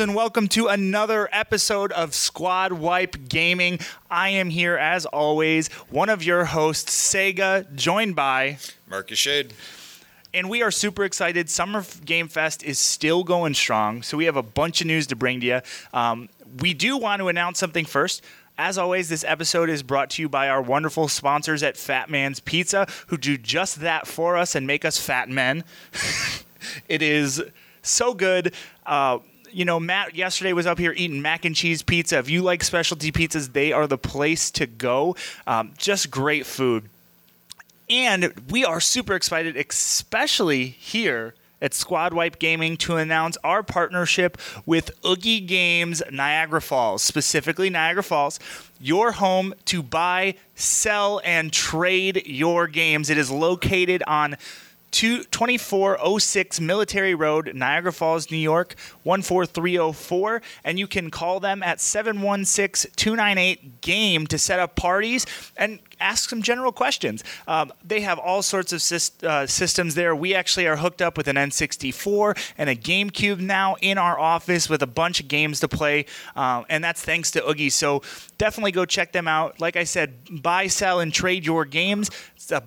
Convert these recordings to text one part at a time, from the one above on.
And welcome to another episode of Squad Wipe Gaming. I am here, as always, one of your hosts, Sayga, joined by Marcus Shade. And we are super excited. Summer Game Fest is still going strong, so we have a bunch of news to bring to you. We do want to announce something first. As always, this episode is brought to you by our wonderful sponsors at Fat Man's Pizza, who do just that for us and make us fat men. It is so good. You know, Matt yesterday was up here eating mac and cheese pizza. If you like specialty pizzas, they are the place to go. Just great food. And we are super excited, especially here at Squad Wipe Gaming, to announce our partnership with Oogie Games Niagara Falls, specifically Niagara Falls, your home to buy, sell, and trade your games. It is located on 2406 Military Road, Niagara Falls, New York, 14304. And you can call them at 716-298-GAME to set up parties and ask some general questions. They have all sorts of systems there. We actually are hooked up with an N64 and a GameCube now in our office with a bunch of games to play, and that's thanks to Oogie. So definitely go check them out. Like I said, buy, sell, and trade your games. It's a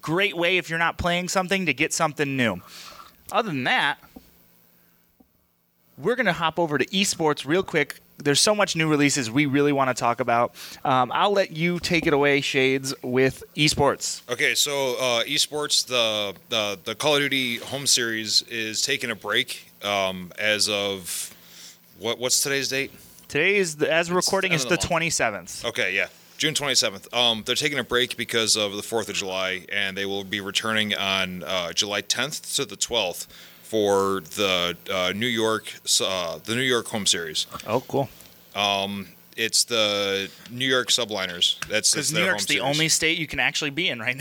great way, if you're not playing something, to get something new. Other than that, we're going to hop over to esports real quick. There's so much new releases we really want to talk about. I'll let you take it away, Shades, with esports. Okay, so esports, the Call of Duty Home Series is taking a break as of what's today's date? Today is, as we're recording, is the 27th. Okay, yeah. June 27th. They're taking a break because of the 4th of July, and they will be returning on July 10th to the 12th for the New York Home Series. Oh, cool. It's the New York Subliners. That's because New York's the only state you can actually be in right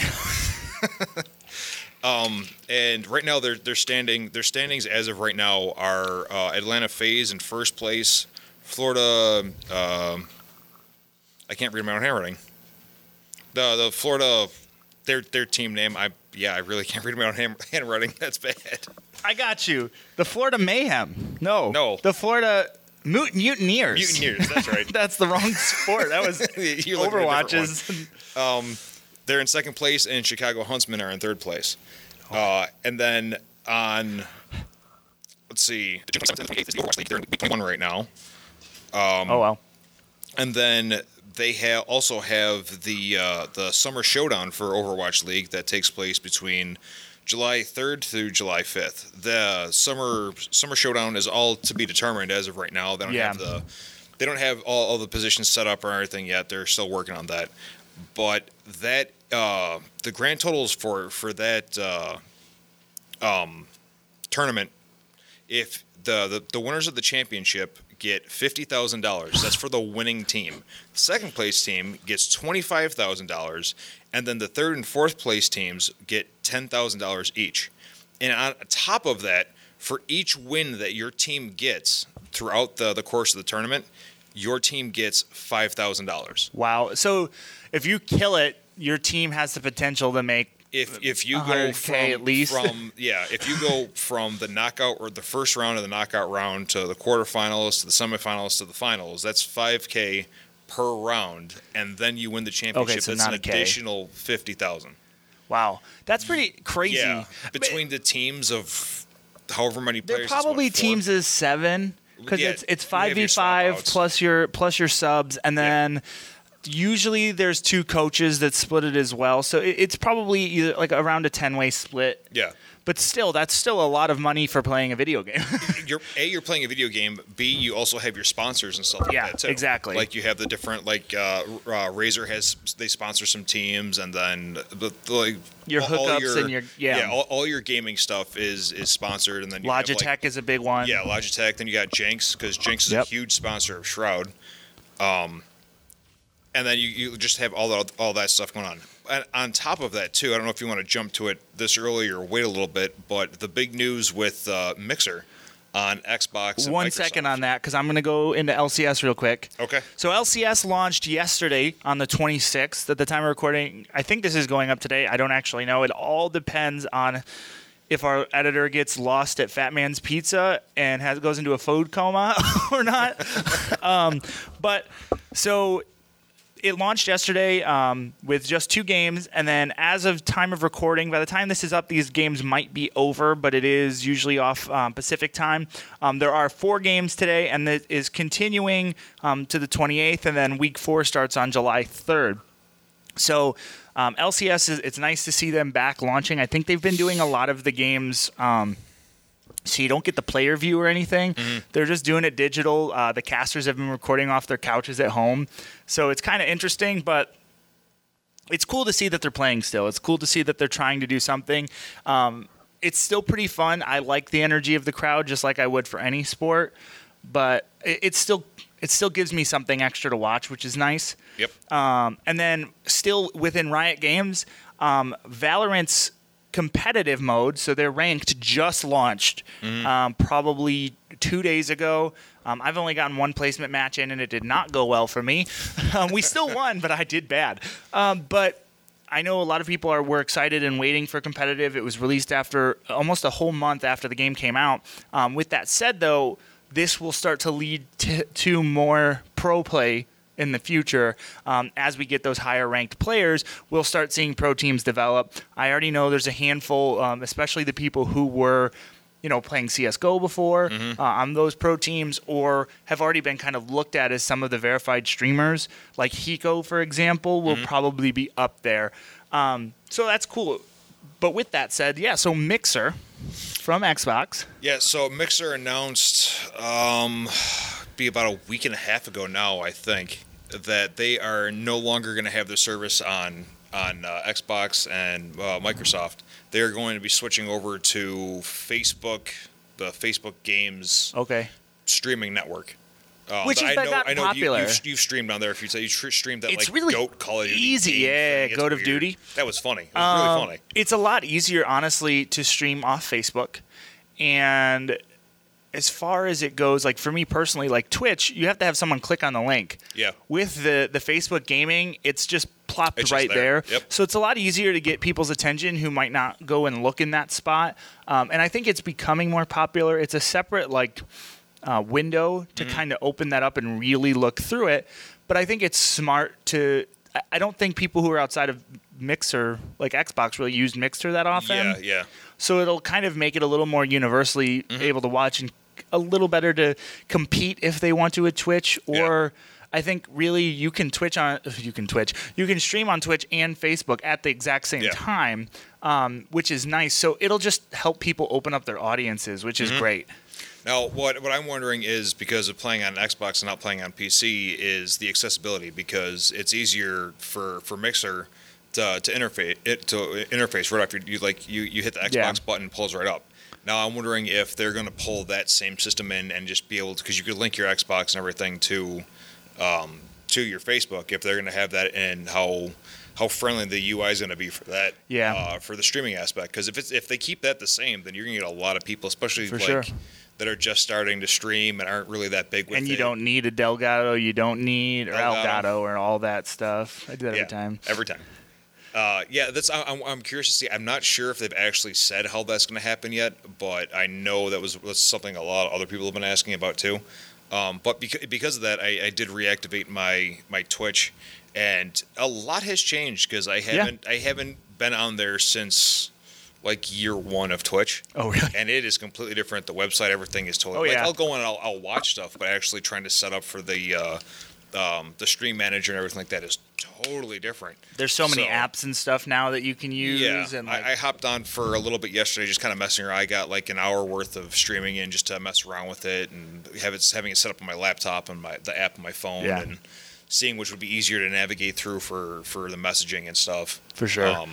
now. And right now, their standings as of right now are Atlanta FaZe in first place, Florida. I can't read my own handwriting. The Florida, their team name. I really can't read my own handwriting. That's bad. I got you. The Florida Mayhem. No. The Florida Mutineers. Mutineers. That's right. That's the wrong sport. That was Overwatches. They're in second place, and Chicago Huntsmen are in third place. And then on, let's see, the 27th and 28th is the Overwatch League. They're in week 21 right now. Wow. And then they also have the Summer Showdown for Overwatch League that takes place between July 3rd through July 5th. The Summer Showdown is all to be determined as of right now. They don't have all the positions set up or anything yet. They're still working on that. But that the grand totals for that tournament, if the winners of the championship get $50,000. That's for the winning team. The second place team gets $25,000, and then the third and fourth place teams get $10,000 each. And on top of that, for each win that your team gets throughout the course of the tournament, your team gets $5,000. Wow. So if you kill it, your team has the potential to make if you go from at least. If you go from the knockout or the first round of the knockout round to the quarterfinals to the semifinals to the finals, that's $5,000 per round, and then you win the championship. Okay, so that's an additional $50,000. Wow, that's pretty crazy. Yeah, between the teams of however many players, they're probably teams of 7 because it's 5v5 plus your subs, and then. Usually there's two coaches that split it as well. So it's probably either like around a 10-way split. Yeah. But still, that's still a lot of money for playing a video game. You're playing a video game. B, you also have your sponsors and stuff like that, too. Yeah, exactly. Like, you have the different, like, Razer has, they sponsor some teams, and then, like, your hookups and your, all your gaming stuff is sponsored. And then you Logitech have, like, is a big one. Yeah, Logitech. Then you got Jinx, because Jinx is a huge sponsor of Shroud. And then you just have all that stuff going on. And on top of that, too, I don't know if you want to jump to it this early or wait a little bit, but the big news with Mixer on Xbox and Microsoft. 1 second on that, because I'm going to go into LCS real quick. Okay. So LCS launched yesterday on the 26th. At the time of recording, I think this is going up today. I don't actually know. It all depends on if our editor gets lost at Fat Man's Pizza and goes into a food coma or not. It launched yesterday with just 2 games, and then as of time of recording, by the time this is up, these games might be over, but it is usually off Pacific time. There are 4 games today, and it is continuing to the 28th, and then Week 4 starts on July 3rd. So LCS, it's nice to see them back launching. I think they've been doing a lot of the games so you don't get the player view or anything. Mm-hmm. They're just doing it digital. The casters have been recording off their couches at home. So it's kind of interesting, but it's cool to see that they're playing still. It's cool to see that they're trying to do something. It's still pretty fun. I like the energy of the crowd just like I would for any sport. But it still gives me something extra to watch, which is nice. Yep. And then still within Riot Games, Valorant's competitive mode, so they're ranked, just launched probably 2 days ago. I've only gotten 1 placement match in, and it did not go well for me. We still won, but I did bad. But I know a lot of people were excited and waiting for competitive. It was released after almost a whole month after the game came out. With that said, though, this will start to lead to more pro play in the future. As we get those higher ranked players, we'll start seeing pro teams develop. I already know there's a handful, especially the people who were, playing CSGO before on those pro teams, or have already been kind of looked at as some of the verified streamers, like Hiko, for example, will probably be up there. So that's cool. But with that said, so Mixer from Xbox. Yeah, so Mixer announced about a week and a half ago now, I think, that they are no longer going to have their service on Xbox and Microsoft. They're going to be switching over to Facebook, the Facebook Games streaming network. Which has gotten popular. You've streamed on there. If you say you streamed that, it's like really GOAT Call of Duty. Easy, GOAT of Duty. That was funny. It was really funny. It's a lot easier, honestly, to stream off Facebook. And as far as it goes, like for me personally, like Twitch, you have to have someone click on the link. Yeah. With the Facebook gaming, it's just plopped right there. Yep. So it's a lot easier to get people's attention who might not go and look in that spot. And I think it's becoming more popular. It's a separate window to kind of open that up and really look through it. But I think it's smart to – I don't think people who are outside of Mixer, like Xbox, really use Mixer that often. Yeah. So it'll kind of make it a little more universally able to watch and a little better to compete if they want to with Twitch, or I think really you can stream on Twitch and Facebook at the exact same time, which is nice. So it'll just help people open up their audiences, which is great. Now, what I'm wondering is, because of playing on Xbox and not playing on PC, is the accessibility, because it's easier for Mixer to interface right after you hit the Xbox button, pulls right up. Now, I'm wondering if they're going to pull that same system in and just be able to, because you could link your Xbox and everything to your Facebook, if they're going to have that, and how friendly the UI is going to be for that, for the streaming aspect. Because if they keep that the same, then you're going to get a lot of people, especially that are just starting to stream and aren't really that big with it. And you don't need a Delgado, Elgato, or all that stuff. I do that every time. I'm curious to see. I'm not sure if they've actually said how that's going to happen yet, but I know that's something a lot of other people have been asking about too. But because of that, I did reactivate my Twitch, and a lot has changed, because I haven't been on there since like year 1 of Twitch. Oh, really? And it is completely different. The website, everything is totally. I'll go in and I'll watch stuff, but actually trying to set up for the the stream manager and everything like that is totally different. There's so many apps and stuff now that you can use. Yeah, and like, I hopped on for a little bit yesterday, just kind of messing around. I got like an hour worth of streaming in just to mess around with it and having it set up on my laptop and the app on my phone and seeing which would be easier to navigate through for the messaging and stuff. For sure.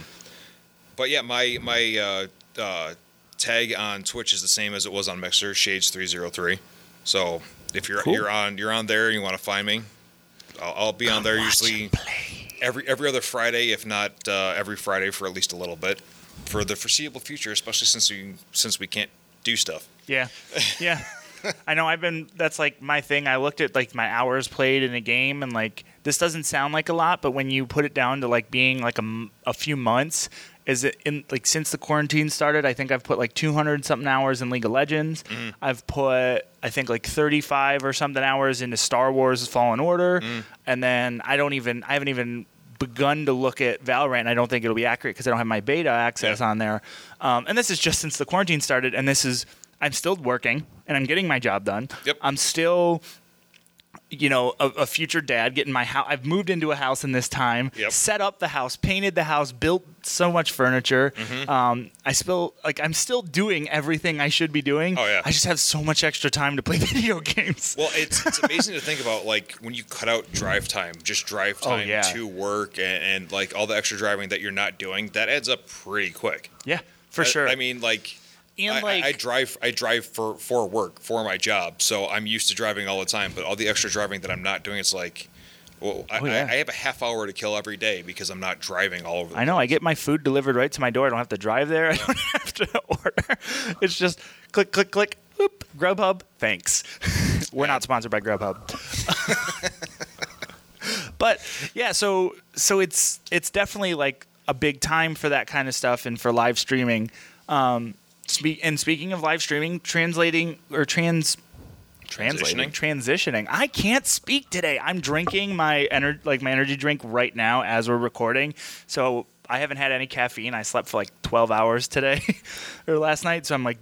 But yeah, my tag on Twitch is the same as it was on Mixer, Shades303. So if you're on there and you want to find me, I'll be on there usually every other Friday, if not every Friday for at least a little bit for the foreseeable future, especially since we can't do stuff. Yeah, yeah. I know. That's like my thing. I looked at like my hours played in a game, and like this doesn't sound like a lot, but when you put it down to like being like a few months. Is it in like since the quarantine started? I think I've put like 200-something hours in League of Legends. Mm. I've put I think like 35 or something hours into Star Wars: Fallen Order, and then I haven't even begun to look at Valorant. And I don't think it'll be accurate because I don't have my beta access on there. And this is just since the quarantine started. And I'm still working and I'm getting my job done. Yep. I'm still. You know, a future dad getting my house. I've moved into a house in this time, set up the house, painted the house, built so much furniture. Mm-hmm. I'm still doing everything I should be doing. Oh, yeah. I just have so much extra time to play video games. Well, it's amazing to think about, like, when you cut out drive time to work and, like, all the extra driving that you're not doing, that adds up pretty quick. Yeah, for sure. I mean, like... And I drive for work, for my job, so I'm used to driving all the time. But all the extra driving that I'm not doing, it's like, well, I have a half hour to kill every day because I'm not driving all over the place. I know. I get my food delivered right to my door. I don't have to drive there. I don't have to order. It's just click, click, click. Oop, Grubhub, thanks. We're not sponsored by Grubhub. But, yeah, so it's definitely, like, a big time for that kind of stuff and for live streaming. And speaking of live streaming, transitioning. I can't speak today. I'm drinking my energy drink right now as we're recording. So I haven't had any caffeine. I slept for like 12 hours today or last night. So I'm like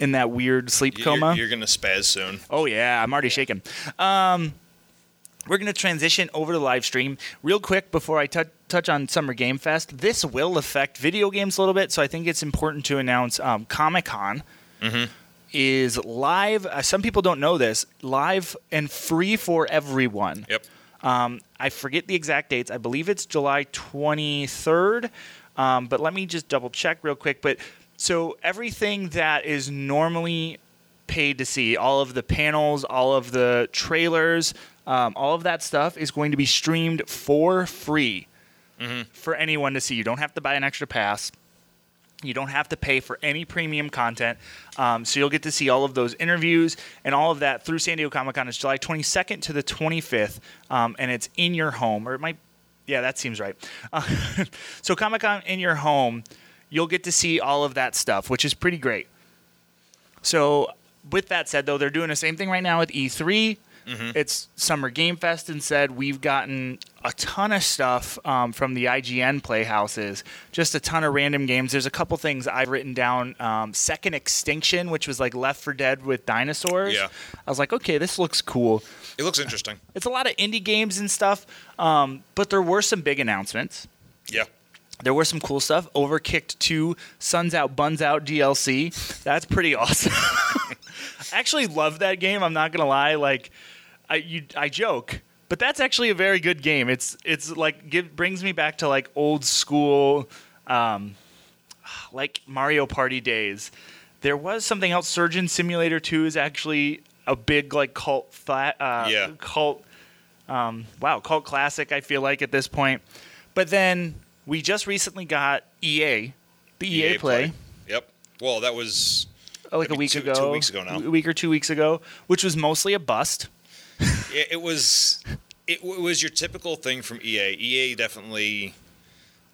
in that weird sleep coma. You're going to spaz soon. Oh, yeah. I'm already shaking. We're going to transition over to live stream real quick before I touch on Summer Game Fest. This will affect video games a little bit, so I think it's important to announce Comic-Con is live. Some people don't know this. Live and free for everyone. Yep. I forget the exact dates. I believe it's July 23rd, but let me just double check real quick. But so everything that is normally paid to see, all of the panels, all of the trailers, all of that stuff is going to be streamed for free for anyone to see. You don't have to buy an extra pass. You don't have to pay for any premium content. So you'll get to see all of those interviews and all of that through San Diego Comic-Con. It's July 22nd to the 25th, and it's in your home. Or it might – yeah, that seems right. So Comic-Con in your home, you'll get to see all of that stuff, which is pretty great. So with that said, though, they're doing the same thing right now with E3. It's Summer Game Fest, and said we've gotten a ton of stuff from the IGN playhouses, just a ton of random games. There's a couple things I've written down. Second Extinction, which was like Left 4 Dead with dinosaurs. Yeah. I was like, okay, this looks cool. It looks interesting. It's a lot of indie games and stuff, but there were some big announcements. Yeah. There were some cool stuff. Overkicked 2, Suns Out, Buns Out DLC. That's pretty awesome. I actually love that game. I'm not going to lie. Like, I joke, but that's actually a very good game. It's like brings me back to like old school, like Mario Party days. There was something else. Surgeon Simulator 2 is actually a big like cult classic. I feel like at this point, but then we just recently got EA Play. Yep. Well, that was like a week ago. 2 weeks ago now. A week or 2 weeks ago, which was mostly a bust. It was your typical thing from EA. EA definitely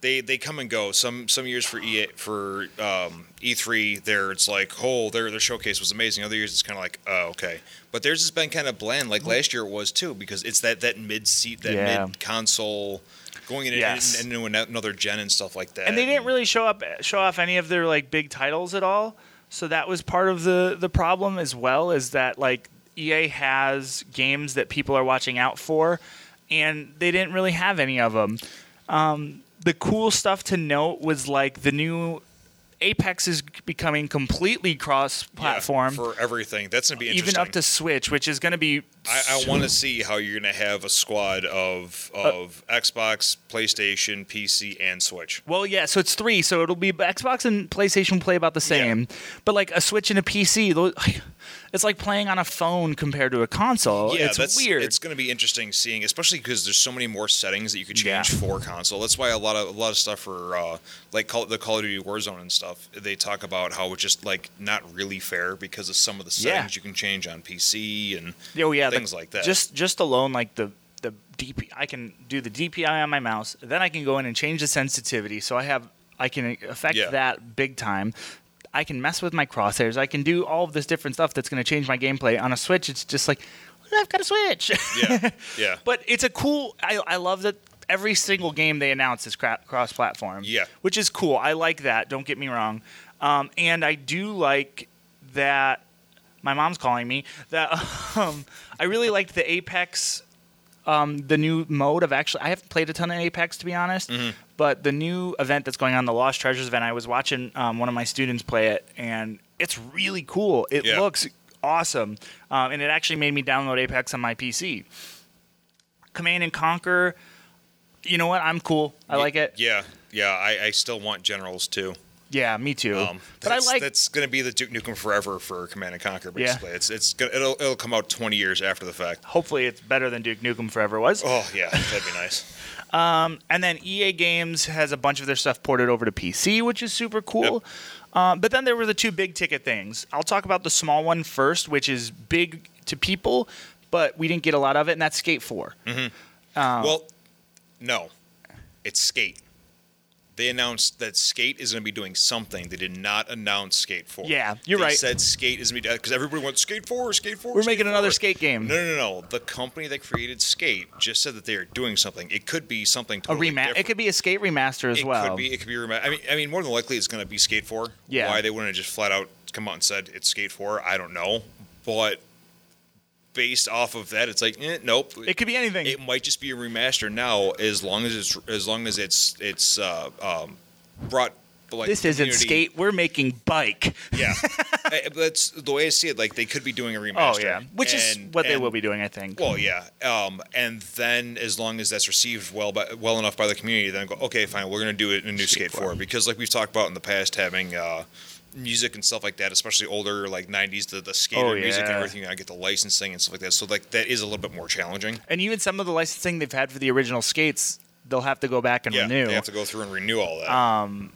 they come and go. Some years for EA for E3 there it's like, oh, their showcase was amazing. Other years it's kind of like, oh, okay. But theirs has been kind of bland. Like last year it was too, because it's that mid console going into another gen and stuff like that. And they didn't really show off any of their like big titles at all. So that was part of the problem as well, is that like EA has games that people are watching out for, and they didn't really have any of them. The cool stuff to note was like the new Apex is becoming completely cross-platform. Yeah, for everything. That's going to be interesting. Even up to Switch, which is going to be... I want to see how you're going to have a squad of Xbox, PlayStation, PC, and Switch. Well, yeah, so it's three. So it'll be Xbox and PlayStation play about the same. Yeah. But like a Switch and a PC... It's like playing on a phone compared to a console. Yeah, it's weird. It's going to be interesting seeing, especially because there's so many more settings that you could change for console. That's why a lot of stuff for like the Call of Duty Warzone and stuff, they talk about how it's just like not really fair because of some of the settings you can change on PC and things like that. Just alone like the DPI, I can do the DPI on my mouse, then I can go in and change the sensitivity, so I can affect that big time. I can mess with my crosshairs. I can do all of this different stuff that's going to change my gameplay. On a Switch, it's just like, I've got a Switch. Yeah, yeah. But it's a cool... I love that every single game they announce is cross-platform. Yeah. Which is cool. I like that. Don't get me wrong. And I do like that... My mom's calling me. That I really liked the Apex... the new mode of actually... I haven't played a ton of Apex, to be honest. Mm-hmm. But the new event that's going on, the Lost Treasures event, I was watching one of my students play it, and it's really cool. It looks awesome. And it actually made me download Apex on my PC. Command and Conquer, you know what? I'm cool. I like it. Yeah, yeah. I still want Generals, too. Yeah, me too. But I like... That's going to be the Duke Nukem Forever for Command & Conquer, basically. Yeah. It'll come out 20 years after the fact. Hopefully it's better than Duke Nukem Forever was. Oh, yeah. That'd be nice. And then EA Games has a bunch of their stuff ported over to PC, which is super cool. Yep. But then there were the two big-ticket things. I'll talk about the small one first, which is big to people, but we didn't get a lot of it, and that's Skate 4. Mm-hmm. Well, no. It's Skate. They announced that Skate is going to be doing something. They did not announce Skate 4. Yeah, they right. They said Skate is going to be... Because everybody went, Skate 4, Skate 4, We're Skate making 4. Another Skate game. No. The company that created Skate just said that they are doing something. It could be something totally different. It could be a Skate remaster as well. It could be remaster. I mean, more than likely, it's going to be Skate 4. Yeah. Why they wouldn't have just flat out come out and said it's Skate 4, I don't know. But... based off of that, it's like nope. It could be anything. It might just be a remaster now, as long as it's brought. Like, this isn't community. Skate. We're making Bike. Yeah, that's the way I see it. Like they could be doing a remaster. Oh yeah, which is what they will be doing, I think. Well, yeah. And then as long as that's received well enough by the community, then I go okay, fine. We're gonna do it in a new Skate 4 because like we've talked about in the past, having. Music and stuff like that, especially older like 90s, the skater music and everything. I get the licensing and stuff like that, so like that is a little bit more challenging. And even some of the licensing they've had for the original Skates, they'll have to go back and renew. They have to go through and renew all that.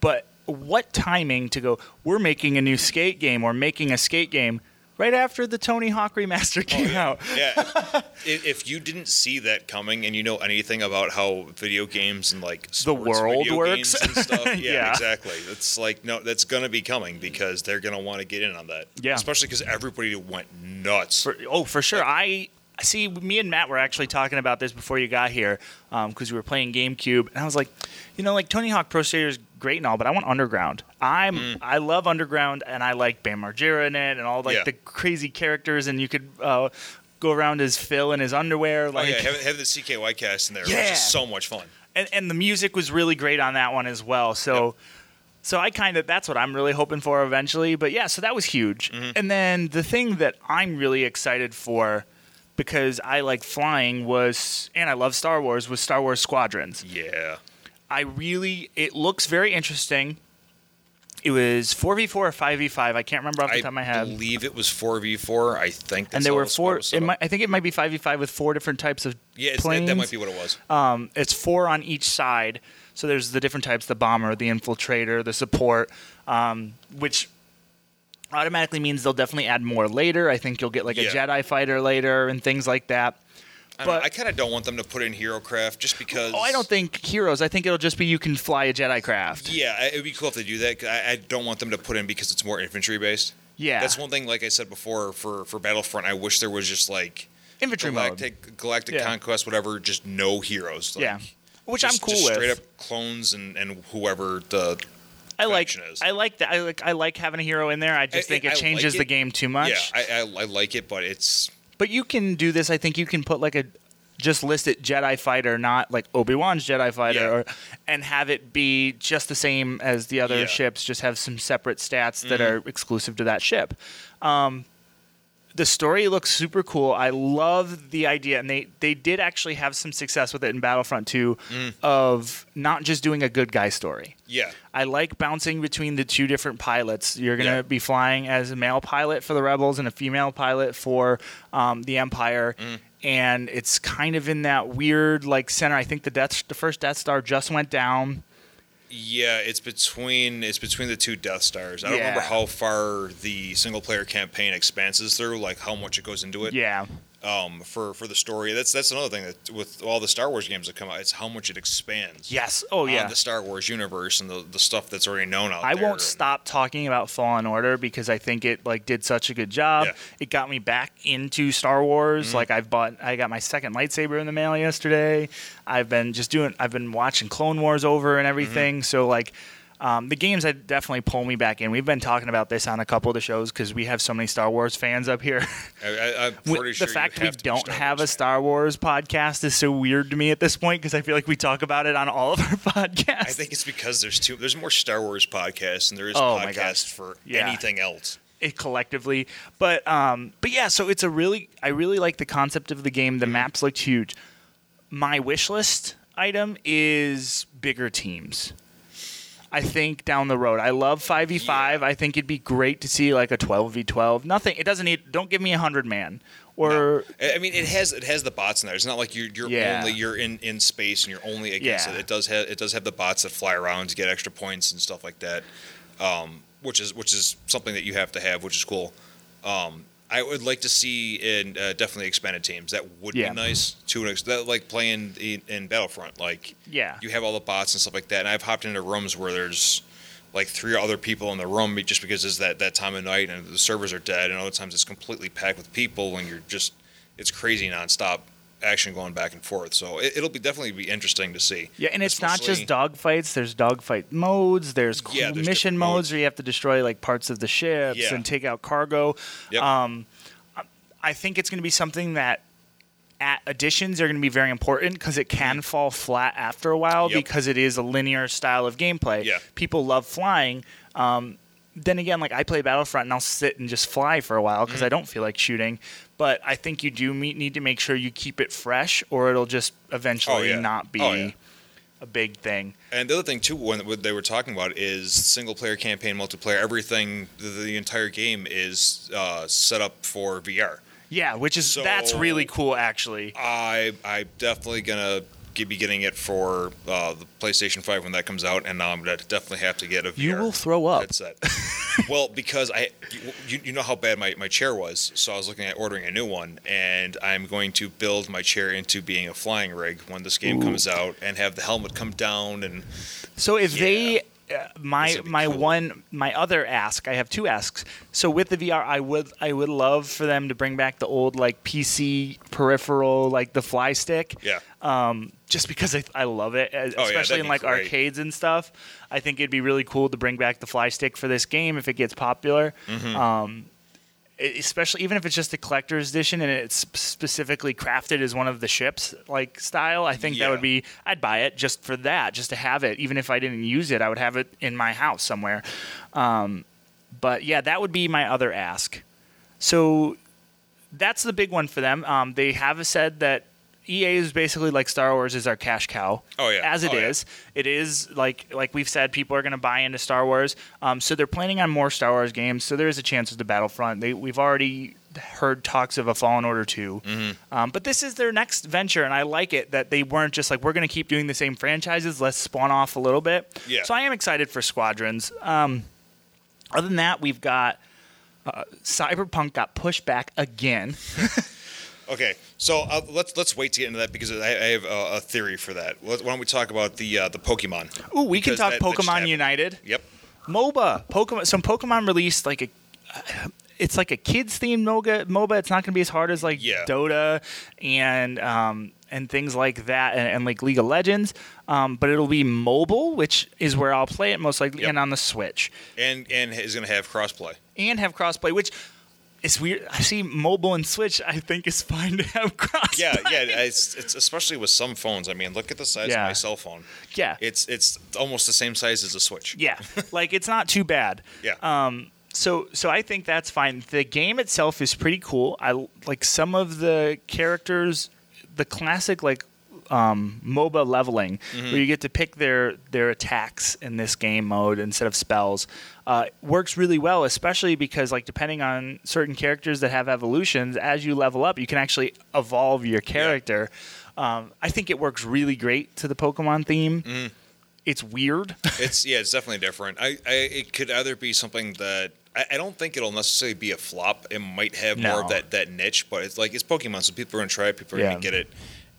But what timing to go? We're making a new Skate game or making a Skate game right after the Tony Hawk remaster came out. Yeah, if you didn't see that coming and you know anything about how video games and like the world works and stuff, exactly. It's like no, that's gonna be coming because they're gonna want to get in on that. Yeah, especially because everybody went nuts. For sure. I see. Me and Matt were actually talking about this before you got here because we were playing GameCube, and I was like, you know, like Tony Hawk Pro Skater's great and all, but I want Underground. I love Underground, and I like Bam Margera in it, and all like the crazy characters, and you could go around as Phil in his underwear. Like have the CKY cast in there, which is so much fun. And the music was really great on that one as well. So I kind of that's what I'm really hoping for eventually. But yeah, so that was huge. Mm-hmm. And then the thing that I'm really excited for. Because I like flying and I love Star Wars, was Star Wars Squadrons. Yeah. It looks very interesting. It was 4v4 or 5v5. I can't remember off the top of my head. I believe it was 4v4. I think that's and there were four. I think it might be 5v5 with four different types of planes. That might be what it was. It's four on each side. So there's the different types, the bomber, the infiltrator, the support, which... automatically means they'll definitely add more later. I think you'll get like a Jedi fighter later and things like that. But I kind of don't want them to put in hero craft just because... Oh, I don't think heroes. I think it'll just be you can fly a Jedi craft. Yeah, it would be cool if they do that. I don't want them to put in because it's more infantry-based. Yeah. That's one thing, like I said before, for Battlefront, I wish there was just like... infantry mode. Galactic Conquest, whatever, just no heroes. Like, which I'm cool with. Just straight up clones and whoever the... faction is. I like that. I like having a hero in there. I just think it changes the game too much. Yeah, I like it, but it's. But you can do this. I think you can put like a. Just list it Jedi Fighter, not like Obi-Wan's Jedi Fighter, yeah. And have it be just the same as the other yeah. ships, just have some separate stats mm-hmm. that are exclusive to that ship. The story looks super cool. I love the idea, and they did actually have some success with it in Battlefront 2 of not just doing a good guy story. Yeah. I like bouncing between the two different pilots. You're going to yeah. be flying as a male pilot for the Rebels and a female pilot for the Empire. Mm. And it's kind of in that weird, like, center. I think the first Death Star just went down. Yeah, it's between the two Death Stars. I don't remember how far the single-player campaign expanses through, like how much it goes into it. Yeah. For the story, that's another thing that with all the Star Wars games that come out, it's how much it expands. Yes. Oh yeah. On the Star Wars universe and the stuff that's already known out there. I won't stop talking about Fallen Order because I think it like did such a good job. Yeah. It got me back into Star Wars. Mm-hmm. Like I got my second lightsaber in the mail yesterday. I've been watching Clone Wars over and everything. Mm-hmm. So like. The games that definitely pull me back in. We've been talking about this on a couple of the shows because we have so many Star Wars fans up here. I'm pretty sure the fact we don't have a Star Wars podcast is so weird to me at this point because I feel like we talk about it on all of our podcasts. I think it's because there's more Star Wars podcasts than there is podcasts for anything else. It collectively, but yeah. So it's I really like the concept of the game. The maps looked huge. My wish list item is bigger teams. I think down the road. I love 5v5. Yeah. I think it'd be great to see like a 12v12. Nothing. It doesn't need. Don't give me 100 man. Or no. I mean, it has the bots in there. It's not like you're only in space and you're only against it. It does have the bots that fly around to get extra points and stuff like that, which is something that you have to have, which is cool. I would like to see in definitely expanded teams. That would be nice to like playing in Battlefront. Like you have all the bots and stuff like that. And I've hopped into rooms where there's like three other people in the room just because it's that time of night and the servers are dead. And other times it's completely packed with people and it's crazy nonstop action going back and forth. So it'll be definitely be interesting to see. Yeah, and it's not just dogfights. There's dogfight modes. There's mission modes where you have to destroy like parts of the ships and take out cargo. Yep. I think it's going to be something that additions are going to be very important because it can fall flat after a while because it is a linear style of gameplay. Yeah. People love flying. Then again, like I play Battlefront and I'll sit and just fly for a while because I don't feel like shooting. But I think you do need to make sure you keep it fresh or it'll just eventually not be a big thing. And the other thing, too, what they were talking about is single-player campaign, multiplayer, everything, the entire game is set up for VR. Yeah, that's really cool, actually. I'm definitely going to be getting it for the PlayStation 5 when that comes out, and now I'm going to definitely have to get a VR headset. You will throw up. Well, because you know how bad my chair was, so I was looking at ordering a new one, and I'm going to build my chair into being a flying rig when this game comes out, and have the helmet come down. And so if they, my cool. one, my other ask, I have two asks. So with the VR, I would love for them to bring back the old like PC peripheral, like the fly stick. Yeah. Just because I love it, especially in like great. Arcades and stuff. I think it'd be really cool to bring back the fly stick for this game if it gets popular. Mm-hmm. Especially even if it's just a collector's edition and it's specifically crafted as one of the ships like style, I think that would be. I'd buy it just for that, just to have it. Even if I didn't use it, I would have it in my house somewhere. But yeah, that would be my other ask. So that's the big one for them. They have said that. EA is basically like Star Wars is our cash cow. Oh, yeah. As it is. Yeah. It is, like we've said, people are going to buy into Star Wars. So they're planning on more Star Wars games. So there is a chance of the Battlefront. We've already heard talks of a Fallen Order 2. Mm-hmm. But this is their next venture, and I like it that they weren't just like, we're going to keep doing the same franchises. Let's spawn off a little bit. Yeah. So I am excited for Squadrons. Other than that, we've got Cyberpunk got pushed back again. Okay, so let's wait to get into that because I have a theory for that. Why don't we talk about the Pokemon? Ooh, we can talk Pokemon United. Yep. MOBA. Pokemon. Some Pokemon released like it's like a kids themed MOBA. It's not going to be as hard as like Dota and things like that, and like League of Legends, but it'll be mobile, which is where I'll play it most likely, and on the Switch. And is going to have crossplay. And have crossplay, which is weird. I see mobile and Switch. I think it's fine to have crossplay. Yeah. It's especially with some phones. I mean, look at the size of my cell phone. Yeah, it's almost the same size as a Switch. Yeah, like it's not too bad. Yeah. So I think that's fine. The game itself is pretty cool. I like some of the characters. The classic like MOBA leveling, where you get to pick their attacks in this game mode instead of spells, works really well, especially because like depending on certain characters that have evolutions, as you level up, you can actually evolve your character. Yeah. I think it works really great to the Pokemon theme. Mm. It's weird. It's definitely different. It could either be something that I don't think it'll necessarily be a flop. It might have more of that niche, but it's like it's Pokemon, so people are gonna try it, people are gonna get it,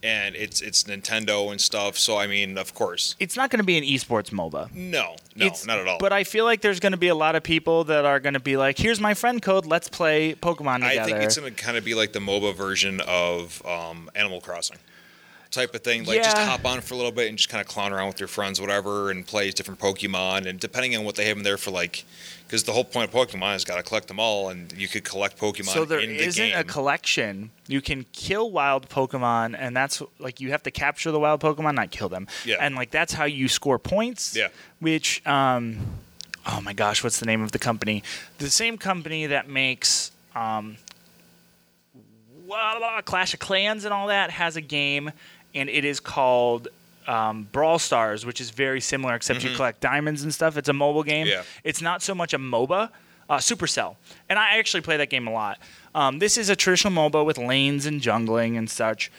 and it's Nintendo and stuff. So I mean, of course, it's not gonna be an esports MOBA. No, not at all. But I feel like there's gonna be a lot of people that are gonna be like, "Here's my friend code. Let's play Pokemon together." I think it's gonna kind of be like the MOBA version of Animal Crossing. Type of thing, like just hop on for a little bit and just kind of clown around with your friends, whatever, and play different Pokemon, and depending on what they have in there for like, because the whole point of Pokemon is got to collect them all, and you could collect Pokemon. So there isn't a collection. You can kill wild Pokemon, and that's like you have to capture the wild Pokemon, not kill them. Yeah. And like that's how you score points. Yeah. Which, oh my gosh, what's the name of the company? The same company that makes Clash of Clans and all that has a game. And it is called Brawl Stars, which is very similar, except you collect diamonds and stuff. It's a mobile game. Yeah. It's not so much a MOBA. Supercell. And I actually play that game a lot. This is a traditional MOBA with lanes and jungling and such.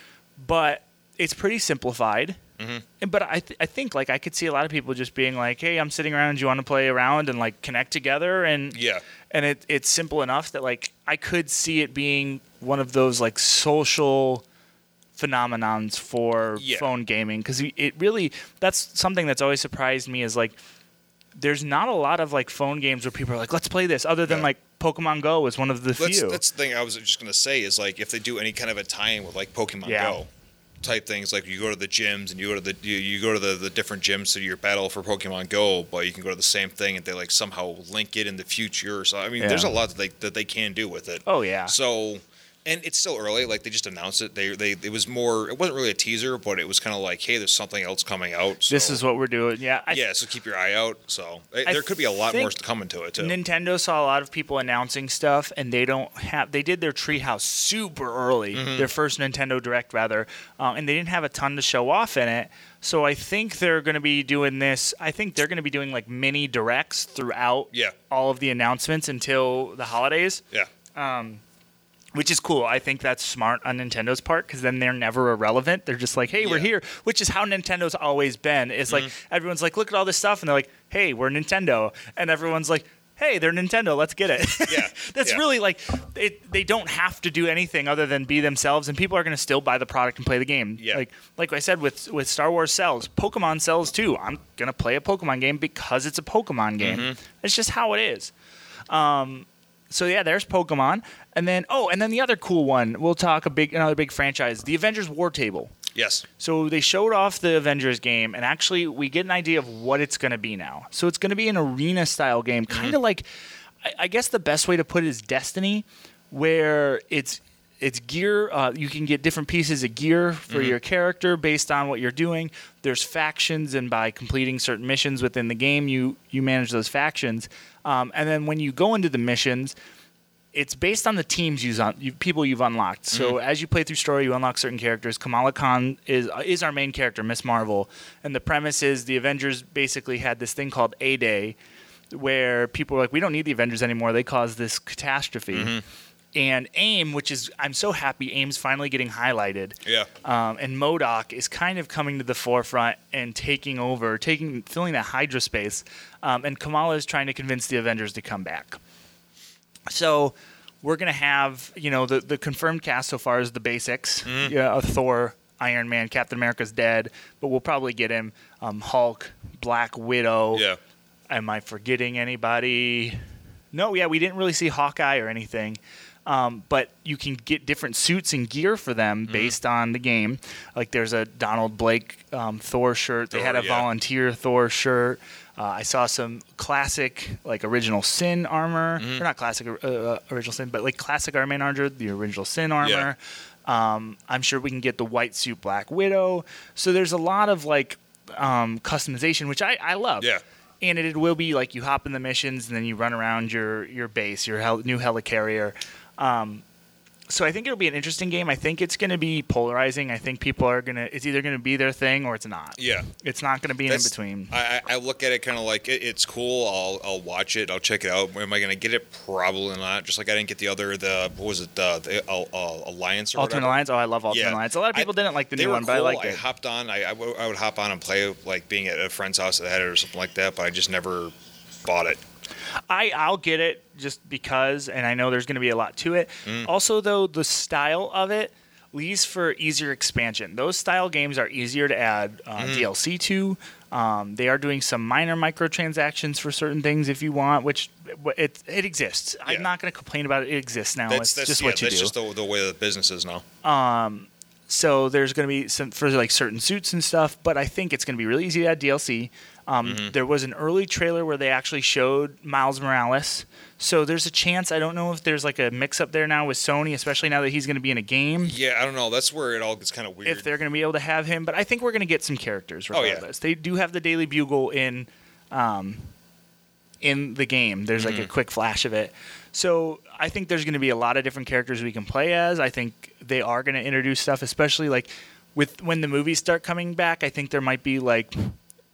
But it's pretty simplified. Mm-hmm. But I think like I could see a lot of people just being like, hey, I'm sitting around. Do you want to play around and like connect together? And and it's simple enough that like I could see it being one of those like social phenomenons for phone gaming, because it really, that's something that's always surprised me, is like there's not a lot of like phone games where people are like, let's play this, other than like Pokemon Go is one of the few. That's the thing I was just gonna say, is like if they do any kind of a tie-in with like Pokemon Go type things, like you go to the gyms and you go to the different gyms to your battle for Pokemon Go, but you can go to the same thing and they like somehow link it in the future. So I mean, there's a lot that they can do with it. Oh yeah. So. And it's still early. Like they just announced it. It was more. It wasn't really a teaser, but it was kind of like, hey, there's something else coming out. So. This is what we're doing. Yeah. So keep your eye out. So there could be a lot more coming to it too. Nintendo saw a lot of people announcing stuff, and they don't have. They did their Treehouse super early. Mm-hmm. Their first Nintendo Direct, rather, and they didn't have a ton to show off in it. So I think they're going to be doing this. I think they're going to be doing like mini directs throughout all of the announcements until the holidays. Yeah. Which is cool. I think that's smart on Nintendo's part, because then they're never irrelevant. They're just like, hey, we're here, which is how Nintendo's always been. It's like everyone's like, look at all this stuff, and they're like, hey, we're Nintendo. And everyone's like, hey, they're Nintendo. Let's get it. Yeah. That's really like it, they don't have to do anything other than be themselves, and people are going to still buy the product and play the game. Yeah. Like I said, with Star Wars sells, Pokemon sells too. I'm going to play a Pokemon game because it's a Pokemon game. Mm-hmm. It's just how it is. So yeah, there's Pokemon, and then the other cool one. We'll talk another big franchise, the Avengers War Table. Yes. So they showed off the Avengers game, and actually we get an idea of what it's going to be now. So it's going to be an arena style game, kind of like, I guess the best way to put it is Destiny, where it's gear. You can get different pieces of gear for your character based on what you're doing. There's factions, and by completing certain missions within the game, you manage those factions. And then when you go into the missions, it's based on the teams people you've unlocked. So as you play through story, you unlock certain characters. Kamala Khan is our main character, Ms. Marvel. And the premise is the Avengers basically had this thing called A-Day, where people were like, we don't need the Avengers anymore. They caused this catastrophe. Mm-hmm. And AIM, which is, I'm so happy AIM's finally getting highlighted. Yeah. And MODOK is kind of coming to the forefront and taking over, filling that Hydra space. And Kamala is trying to convince the Avengers to come back. So we're going to have, the confirmed cast so far is the basics. Mm-hmm. Thor, Iron Man, Captain America's dead, but we'll probably get him. Hulk, Black Widow. Yeah. Am I forgetting anybody? No, yeah, we didn't really see Hawkeye or anything. But you can get different suits and gear for them based on the game. Like there's a Donald Blake Thor shirt. They had a volunteer Thor shirt. I saw some classic, like, Original Sin armor. Or not classic Original Sin, but, like, classic Iron Man armor, the Original Sin armor. Yeah. I'm sure we can get the white suit Black Widow. So there's a lot of, like, customization, which I love. Yeah. And it will be, like, you hop in the missions, and then you run around your base, your new helicarrier. So I think it'll be an interesting game. I think it's going to be polarizing. I think people are going to – it's either going to be their thing or it's not. Yeah. It's not going to be in between. I look at it kind of like it's cool. I'll watch it. I'll check it out. Am I going to get it? Probably not. Just like I didn't get the other – Alliance or Ultimate Alliance? Oh, I love Ultimate Alliance. A lot of people didn't like the new one, but I liked it. I would hop on and play like being at a friend's house that had it or something like that, but I just never bought it. I'll get it just because, and I know there's going to be a lot to it. Also, though, the style of it leaves for easier expansion. Those style games are easier to add DLC to. They are doing some minor microtransactions for certain things if you want, which it exists. Yeah. I'm not going to complain about it. It exists now. That's just the way the business is now. So there's going to be some for like certain suits and stuff, but I think it's going to be really easy to add DLC. There was an early trailer where they actually showed Miles Morales. So there's a chance. I don't know if there's like a mix-up there now with Sony, especially now that he's going to be in a game. Yeah, I don't know. That's where it all gets kind of weird. If they're going to be able to have him. But I think we're going to get some characters regardless. Oh, yeah. They do have the Daily Bugle in the game. There's like a quick flash of it. So I think there's going to be a lot of different characters we can play as. I think they are going to introduce stuff, especially like with when the movies start coming back. I think there might be like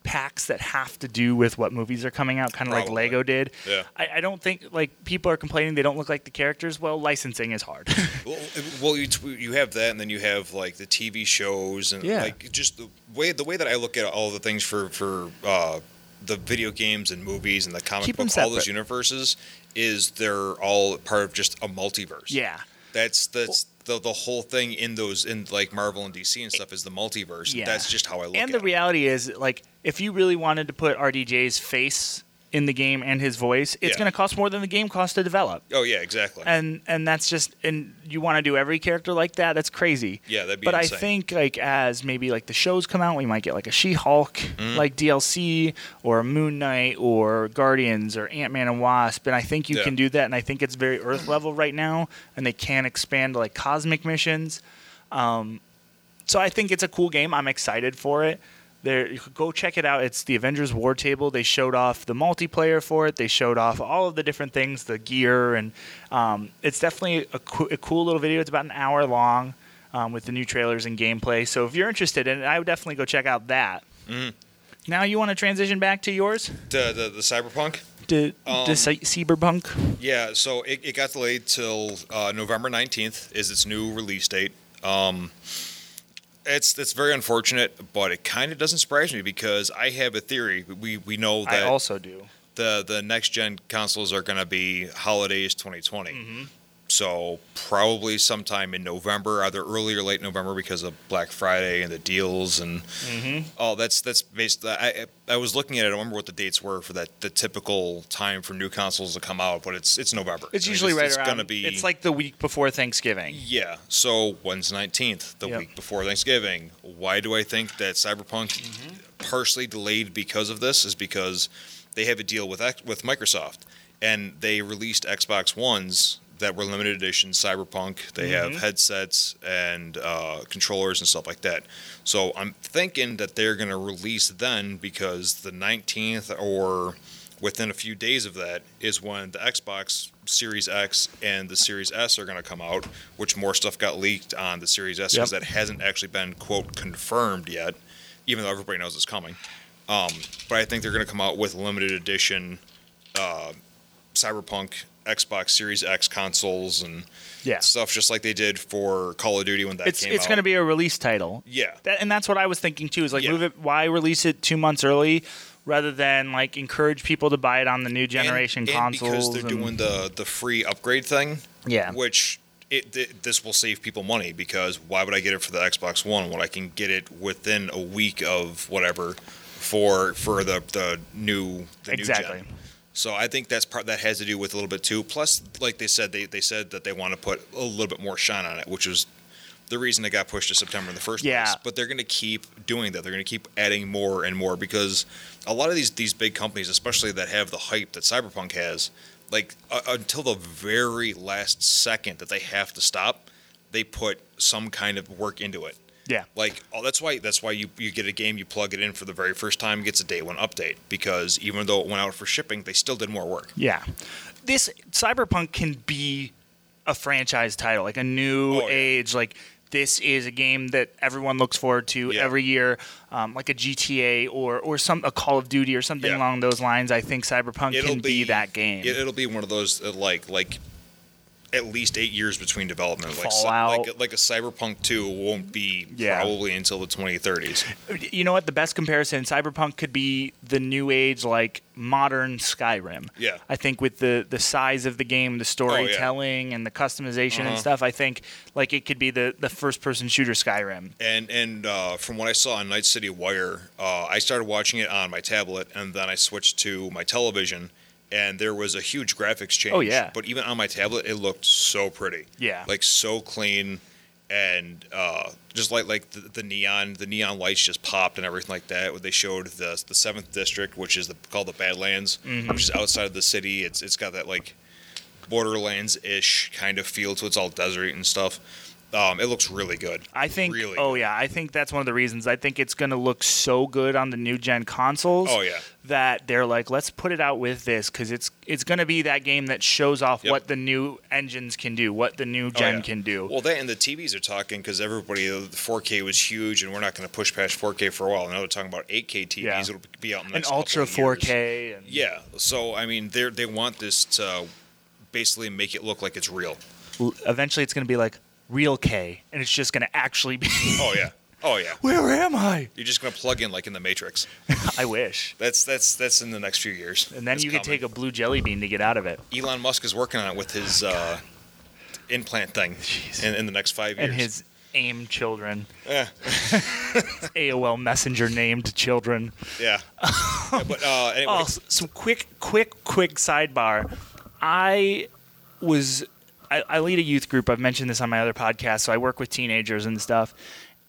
packs that have to do with what movies are coming out, kind of like Lego did. Yeah. I don't think like people are complaining they don't look like the characters. Well, licensing is hard. well, you have that, and then you have like the TV shows and like just the way that I look at all the things for the video games and movies and the comic book, all those universes is they're all part of just a multiverse. Yeah. That's the whole thing in like Marvel and DC and stuff is the multiverse. Yeah. That's just how I look at it. And the reality is like if you really wanted to put RDJ's face in the game and his voice, it's going to cost more than the game costs to develop. Oh yeah, exactly. And that's just and you want to do every character like that? That's crazy. Yeah, that'd be insane. I think like as maybe like the shows come out, we might get like a She-Hulk like DLC or a Moon Knight or Guardians or Ant-Man and Wasp, and I think you can do that, and I think it's very Earth level right now, and they can expand to like cosmic missions. So I think it's a cool game. I'm excited for it. You could go check it out. It's the Avengers War Table. They showed off the multiplayer for it. They showed off all of the different things, the gear, and it's definitely a cool little video. It's about an hour long with the new trailers and gameplay. So if you're interested in it, I would definitely go check out that. Now you want to transition back to yours? The Cyberpunk? The Cyberpunk? Yeah, so it got delayed till November 19th is its new release date. It's very unfortunate, but it kind of doesn't surprise me because I have a theory. We know that I also do. The next gen consoles are going to be holidays 2020, so probably sometime in November, either early or late November, because of Black Friday and the deals and that's based. I was looking at it. I don't remember what the dates were for that the typical time for new consoles to come out, but it's November. It's usually right around. Gonna be, it's like the week before Thanksgiving. Yeah. So when's 19th? The week before Thanksgiving. Why do I think that Cyberpunk partially delayed because of this? Is because they have a deal with Microsoft, and they released Xbox Ones that were limited edition Cyberpunk. They have headsets and controllers and stuff like that. So I'm thinking that they're going to release then because the 19th or within a few days of that is when the Xbox Series X and the Series S are going to come out, which more stuff got leaked on the Series S because that hasn't actually been, quote, confirmed yet, even though everybody knows it's coming. But I think they're going to come out with limited edition Cyberpunk Xbox Series X consoles and stuff just like they did for Call of Duty when that came out. It's going to be a release title. Yeah. And that's what I was thinking, too, is like move it. Why release it 2 months early rather than like encourage people to buy it on the new generation consoles? Because they're doing the free upgrade thing, which this will save people money because why would I get it for the Xbox One when I can get it within a week of whatever for the new gen? Exactly. So I think that's part that has to do with a little bit too. Plus, like they said, they said that they want to put a little bit more shine on it, which was the reason it got pushed to September in the first place. But they're going to keep doing that. They're going to keep adding more and more because a lot of these big companies, especially that have the hype that Cyberpunk has, like until the very last second that they have to stop, they put some kind of work into it. Yeah. Like that's why you get a game, you plug it in for the very first time, it gets a day one update because even though it went out for shipping, they still did more work. Yeah. This Cyberpunk can be a franchise title, like a new age, like this is a game that everyone looks forward to every year, like a GTA or a Call of Duty or something along those lines. I think Cyberpunk can be that game. It'll be one of those like at least 8 years between development. Like a Cyberpunk 2 won't be probably until the 2030s. You know what? The best comparison, Cyberpunk could be the new age, like modern Skyrim. Yeah. I think with the size of the game, the storytelling and the customization and stuff, I think like it could be the first person shooter Skyrim. And from what I saw on Night City Wire, I started watching it on my tablet and then I switched to my television. And there was a huge graphics change. Oh, yeah. But even on my tablet, it looked so pretty. Yeah. Like, so clean. And just like the neon lights just popped and everything like that. They showed the 7th District, which is called the Badlands, which is outside of the city. It's got that, like, Borderlands-ish kind of feel, so it's all desert and stuff. It looks really good. I think that's one of the reasons. I think it's going to look so good on the new-gen consoles that they're like, let's put it out with this because it's going to be that game that shows off what the new engines can do, what the new-gen can do. Well, that and the TVs are talking because everybody, the 4K was huge, and we're not going to push past 4K for a while. Now they're talking about 8K TVs. Yeah. It'll be out in the next couple of years. An Ultra 4K. Yeah. So, I mean, they want this to basically make it look like it's real. Eventually, it's going to be like, Real K, and it's just going to actually be... Oh, yeah. Where am I? You're just going to plug in like in the Matrix. I wish. That's in the next few years. And then it's you could take a blue jelly bean to get out of it. Elon Musk is working on it with his implant thing in the next 5 years. And his AIM children. Yeah. AOL Messenger named children. Yeah. But anyway. Oh, some quick sidebar. I lead a youth group. I've mentioned this on my other podcast. So I work with teenagers and stuff.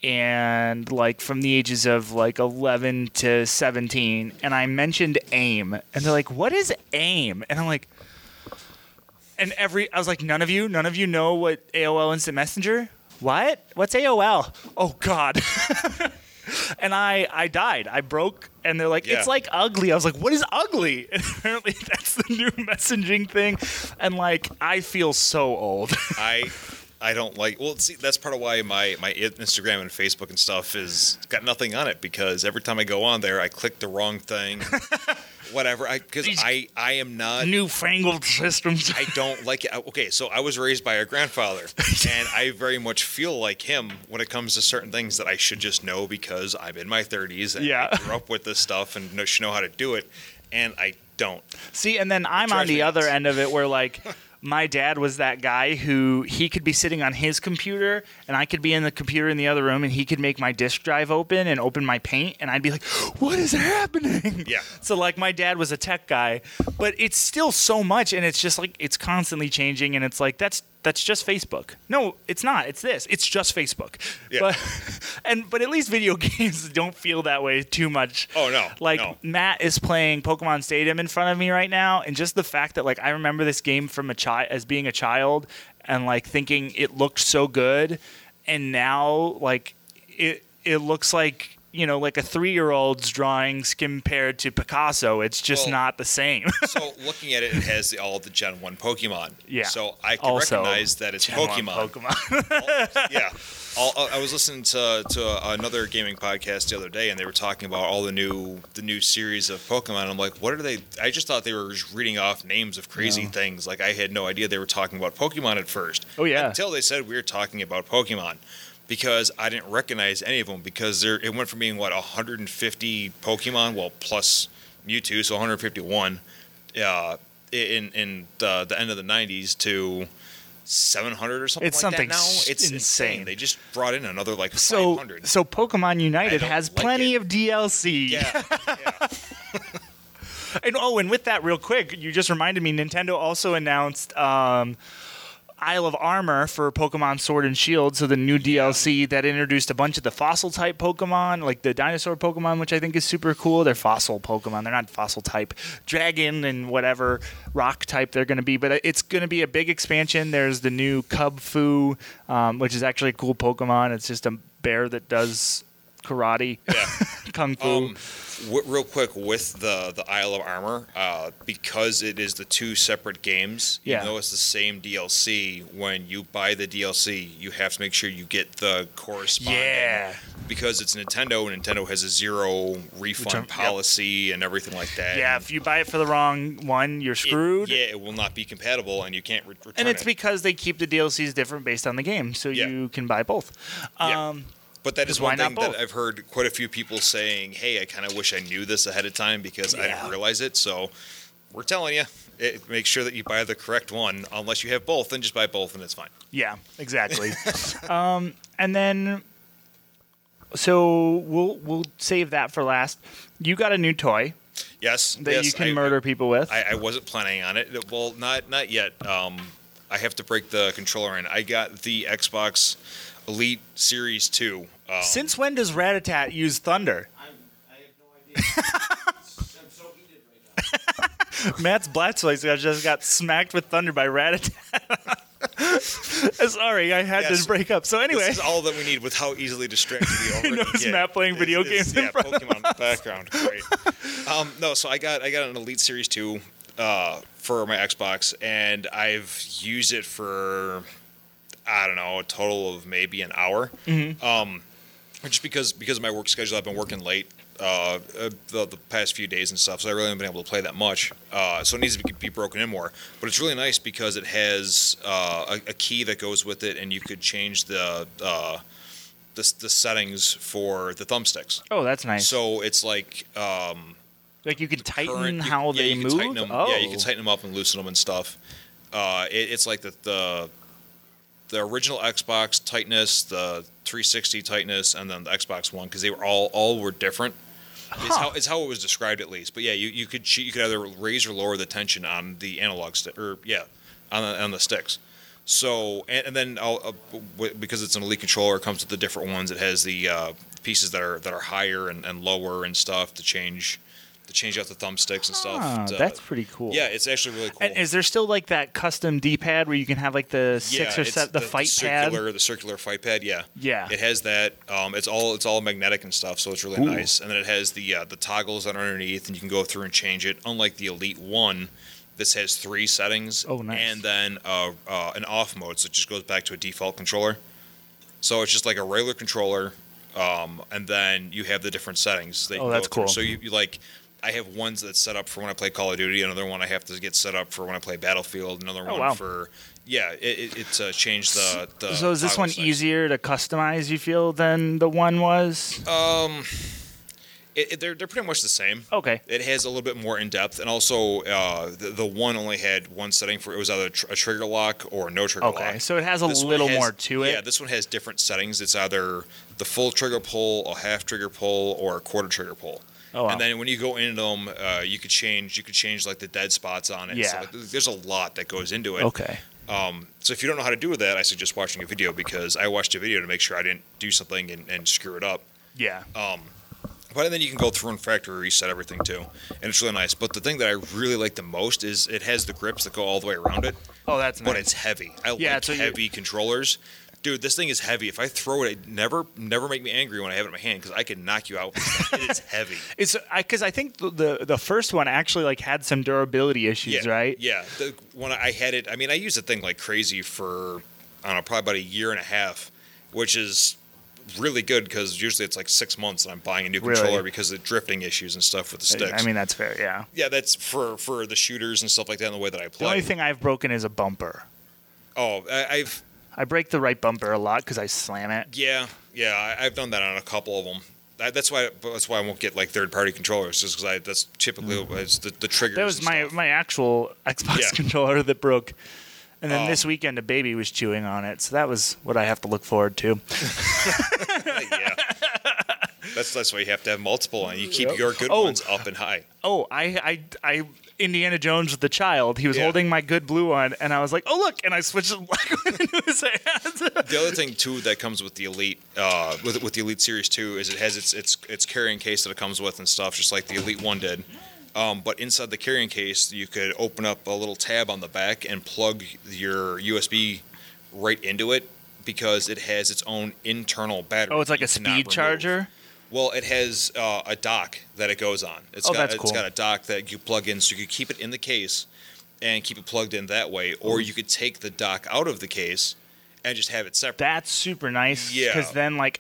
And like from the ages of like 11 to 17. And I mentioned AIM. And they're like, what is AIM? And I'm like, I was like, none of you know what AOL Instant Messenger? What? What's AOL? Oh, God. And I died. I broke. And they're like, it's like ugly. I was like, what is ugly? And apparently that's the new messaging thing. And like, I feel so old. I don't like, well, see, that's part of why my Instagram and Facebook and stuff is got nothing on it because every time I go on there, I click the wrong thing, whatever. Because I am not newfangled systems. I don't like it. Okay, so I was raised by a grandfather, and I very much feel like him when it comes to certain things that I should just know because I'm in my 30s and I grew up with this stuff and should know how to do it, and I don't. See, and then I'm on the other end of it where like. My dad was that guy who he could be sitting on his computer and I could be in the computer in the other room and he could make my disk drive open and open my paint and I'd be like, what is happening? Yeah. So like my dad was a tech guy, but it's still so much and it's just like it's constantly changing and it's like that's just Facebook. No, it's not. It's this. It's just Facebook. Yeah. But at least video games don't feel that way too much. Oh, no. Like, no. Matt is playing Pokemon Stadium in front of me right now, and just the fact that, like, I remember this game from as being a child and, like, thinking it looked so good, and now, like, it looks like... You know, like a 3-year-old's drawings compared to Picasso, it's just not the same. So looking at it, it has all the Gen 1 Pokemon. Yeah. So I can recognize that it's Gen Pokemon. Yeah. I was listening to another gaming podcast the other day, and they were talking about all the new series of Pokemon. I'm like, what are they? I just thought they were just reading off names of crazy things. Like I had no idea they were talking about Pokemon at first. Oh yeah. Until they said we were talking about Pokemon. Because I didn't recognize any of them because it went from being, 150 Pokemon, plus Mewtwo, so 151 in the end of the 90s to 700 or something like that now. It's insane. They just brought in another, 500. So Pokemon United has plenty of DLC. Yeah. And with that, real quick, you just reminded me, Nintendo also announced Isle of Armor for Pokemon Sword and Shield, so the new DLC that introduced a bunch of the fossil-type Pokemon, like the dinosaur Pokemon, which I think is super cool. They're fossil Pokemon. They're not fossil-type. Dragon and whatever rock-type they're going to be. But it's going to be a big expansion. There's the new Cubfu, which is actually a cool Pokemon. It's just a bear that does karate, kung fu. Real quick, with the Isle of Armor, because it is the two separate games, even though it's the same DLC, when you buy the DLC, you have to make sure you get the corresponding. Yeah. Because it's Nintendo, and Nintendo has a zero refund policy and everything like that. Yeah, if you buy it for the wrong one, you're screwed. It will not be compatible, and you can't return it. And it's because they keep the DLCs different based on the game, so you can buy both. But that is one thing that I've heard quite a few people saying, hey, I kind of wish I knew this ahead of time because I didn't realize it. So we're telling you, make sure that you buy the correct one. Unless you have both, then just buy both and it's fine. Yeah, exactly. And then, so we'll save that for last. You got a new toy. Yes, you can murder people with. I wasn't planning on it. Well, not yet. I have to break the controller in. I got the Xbox Elite Series 2. Since when does Ratatat use thunder? I have no idea. I'm so heated right now. Matt's Blatzweiss just got smacked with thunder by Ratatat. Sorry, I had to break up. So anyway, this is all that we need with how easily distracted we already get. It's Matt playing video games in front Pokemon in the background. Great. No, so I got an Elite Series 2 for my Xbox, and I've used it for, I don't know, a total of maybe an hour. Mm-hmm. Just because of my work schedule, I've been working late the past few days and stuff, so I really haven't been able to play that much. So it needs to be broken in more. But it's really nice because it has a key that goes with it, and you could change the settings for the thumbsticks. Oh, that's nice. So it's like... like you can tighten how they move? Yeah, you can tighten them up and loosen them and stuff. It's like the original Xbox tightness, the 360 tightness, and then the Xbox One, because they were all were different. It's how it was described, at least. But yeah, you could either raise or lower the tension on the analog stick, or on the sticks. So and then because it's an Elite controller, it comes with the different ones. It has the pieces that are higher and lower and stuff to change. To change out the thumbsticks and stuff. That's pretty cool. Yeah, it's actually really cool. And is there still like that custom D-pad where you can have like the six or seven, the fight pad? The circular fight pad, yeah. Yeah. It has that. It's all magnetic and stuff, so it's really nice. And then it has the toggles that are underneath, and you can go through and change it. Unlike the Elite One, this has three settings. Oh, nice. And then an off mode, so it just goes back to a default controller. So it's just like a regular controller, and then you have the different settings. That's cool. So you like... I have ones that's set up for when I play Call of Duty. Another one I have to get set up for when I play Battlefield. Another one for... Yeah, it's changed the... So is this one easier to customize, you feel, than the one was? They're pretty much the same. Okay. It has a little bit more in-depth. And also, the one only had one setting for... It was either a trigger lock or no trigger lock. Okay, so it has a little more to it. Yeah, this one has different settings. It's either the full trigger pull, a half trigger pull, or a quarter trigger pull. Oh, wow. And then when you go into them, you could change like the dead spots on it. Yeah. So, like, there's a lot that goes into it. Okay. So if you don't know how to do that, I suggest watching a video, because I watched a video to make sure I didn't do something and screw it up. Yeah. But then you can go through and factory reset everything too, and it's really nice. But the thing that I really like the most is it has the grips that go all the way around it. Oh, that's nice. But it's heavy. I like heavy controllers. Dude, this thing is heavy. If I throw it, never make me angry when I have it in my hand, because I could knock you out. It is heavy. Because I think the first one actually like had some durability issues, right? Yeah. When I had it, I mean, I used the thing like crazy for, I don't know, probably about a year and a half, which is really good, because usually it's like 6 months and I'm buying a new controller because of the drifting issues and stuff with the sticks. I mean, that's fair, yeah. Yeah, that's for the shooters and stuff like that and the way that I play. The only thing I've broken is a bumper. Oh, I break the right bumper a lot because I slam it. Yeah, I've done that on a couple of them. That's why I won't get like third-party controllers, just because that's typically the trigger. That was my actual Xbox controller that broke, and then this weekend a baby was chewing on it, so that was what I have to look forward to. Yeah. That's why you have to have multiple, and you keep your good ones up and high. Oh, I Indiana Jones with the child. He was holding my good blue one, and I was like, oh, look, and I switched the black one into his hands. The other thing, too, that comes with the Elite, with the Elite Series 2 is it has its carrying case that it comes with and stuff, just like the Elite 1 did. But inside the carrying case, you could open up a little tab on the back and plug your USB right into it because it has its own internal battery. Oh, it's like a speed charger? Well, it has a dock that it goes on. It's got a dock that you plug in, so you could keep it in the case and keep it plugged in that way. Or you could take the dock out of the case and just have it separate. That's super nice. Yeah. Because then, like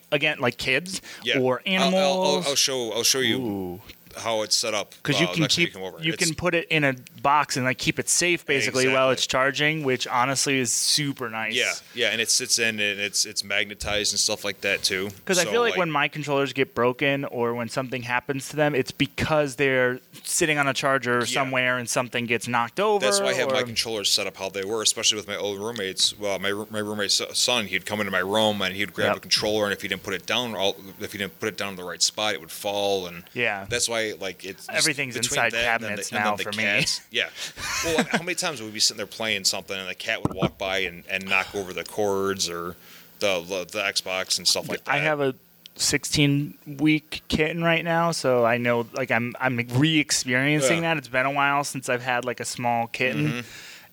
kids or animals. I'll show you how it's set up. Because you can keep you can put it in a box and keep it safe basically while it's charging, which honestly is super nice. Yeah, and it sits in and it's magnetized and stuff like that too. Because I feel like when my controllers get broken or when something happens to them, it's because they're sitting on a charger somewhere and something gets knocked over. That's why I have my controllers set up how they were, especially with my old roommates. Well, my roommate's son, he'd come into my room and he'd grab a controller, and if he didn't put it down, in the right spot, it would fall, and that's why. Everything's inside cabinets now for me. Yeah. Well, how many times would we be sitting there playing something and the cat would walk by and knock over the cords or the Xbox and stuff like that? I have a 16-week kitten right now, so I know I'm re-experiencing that. It's been a while since I've had a small kitten,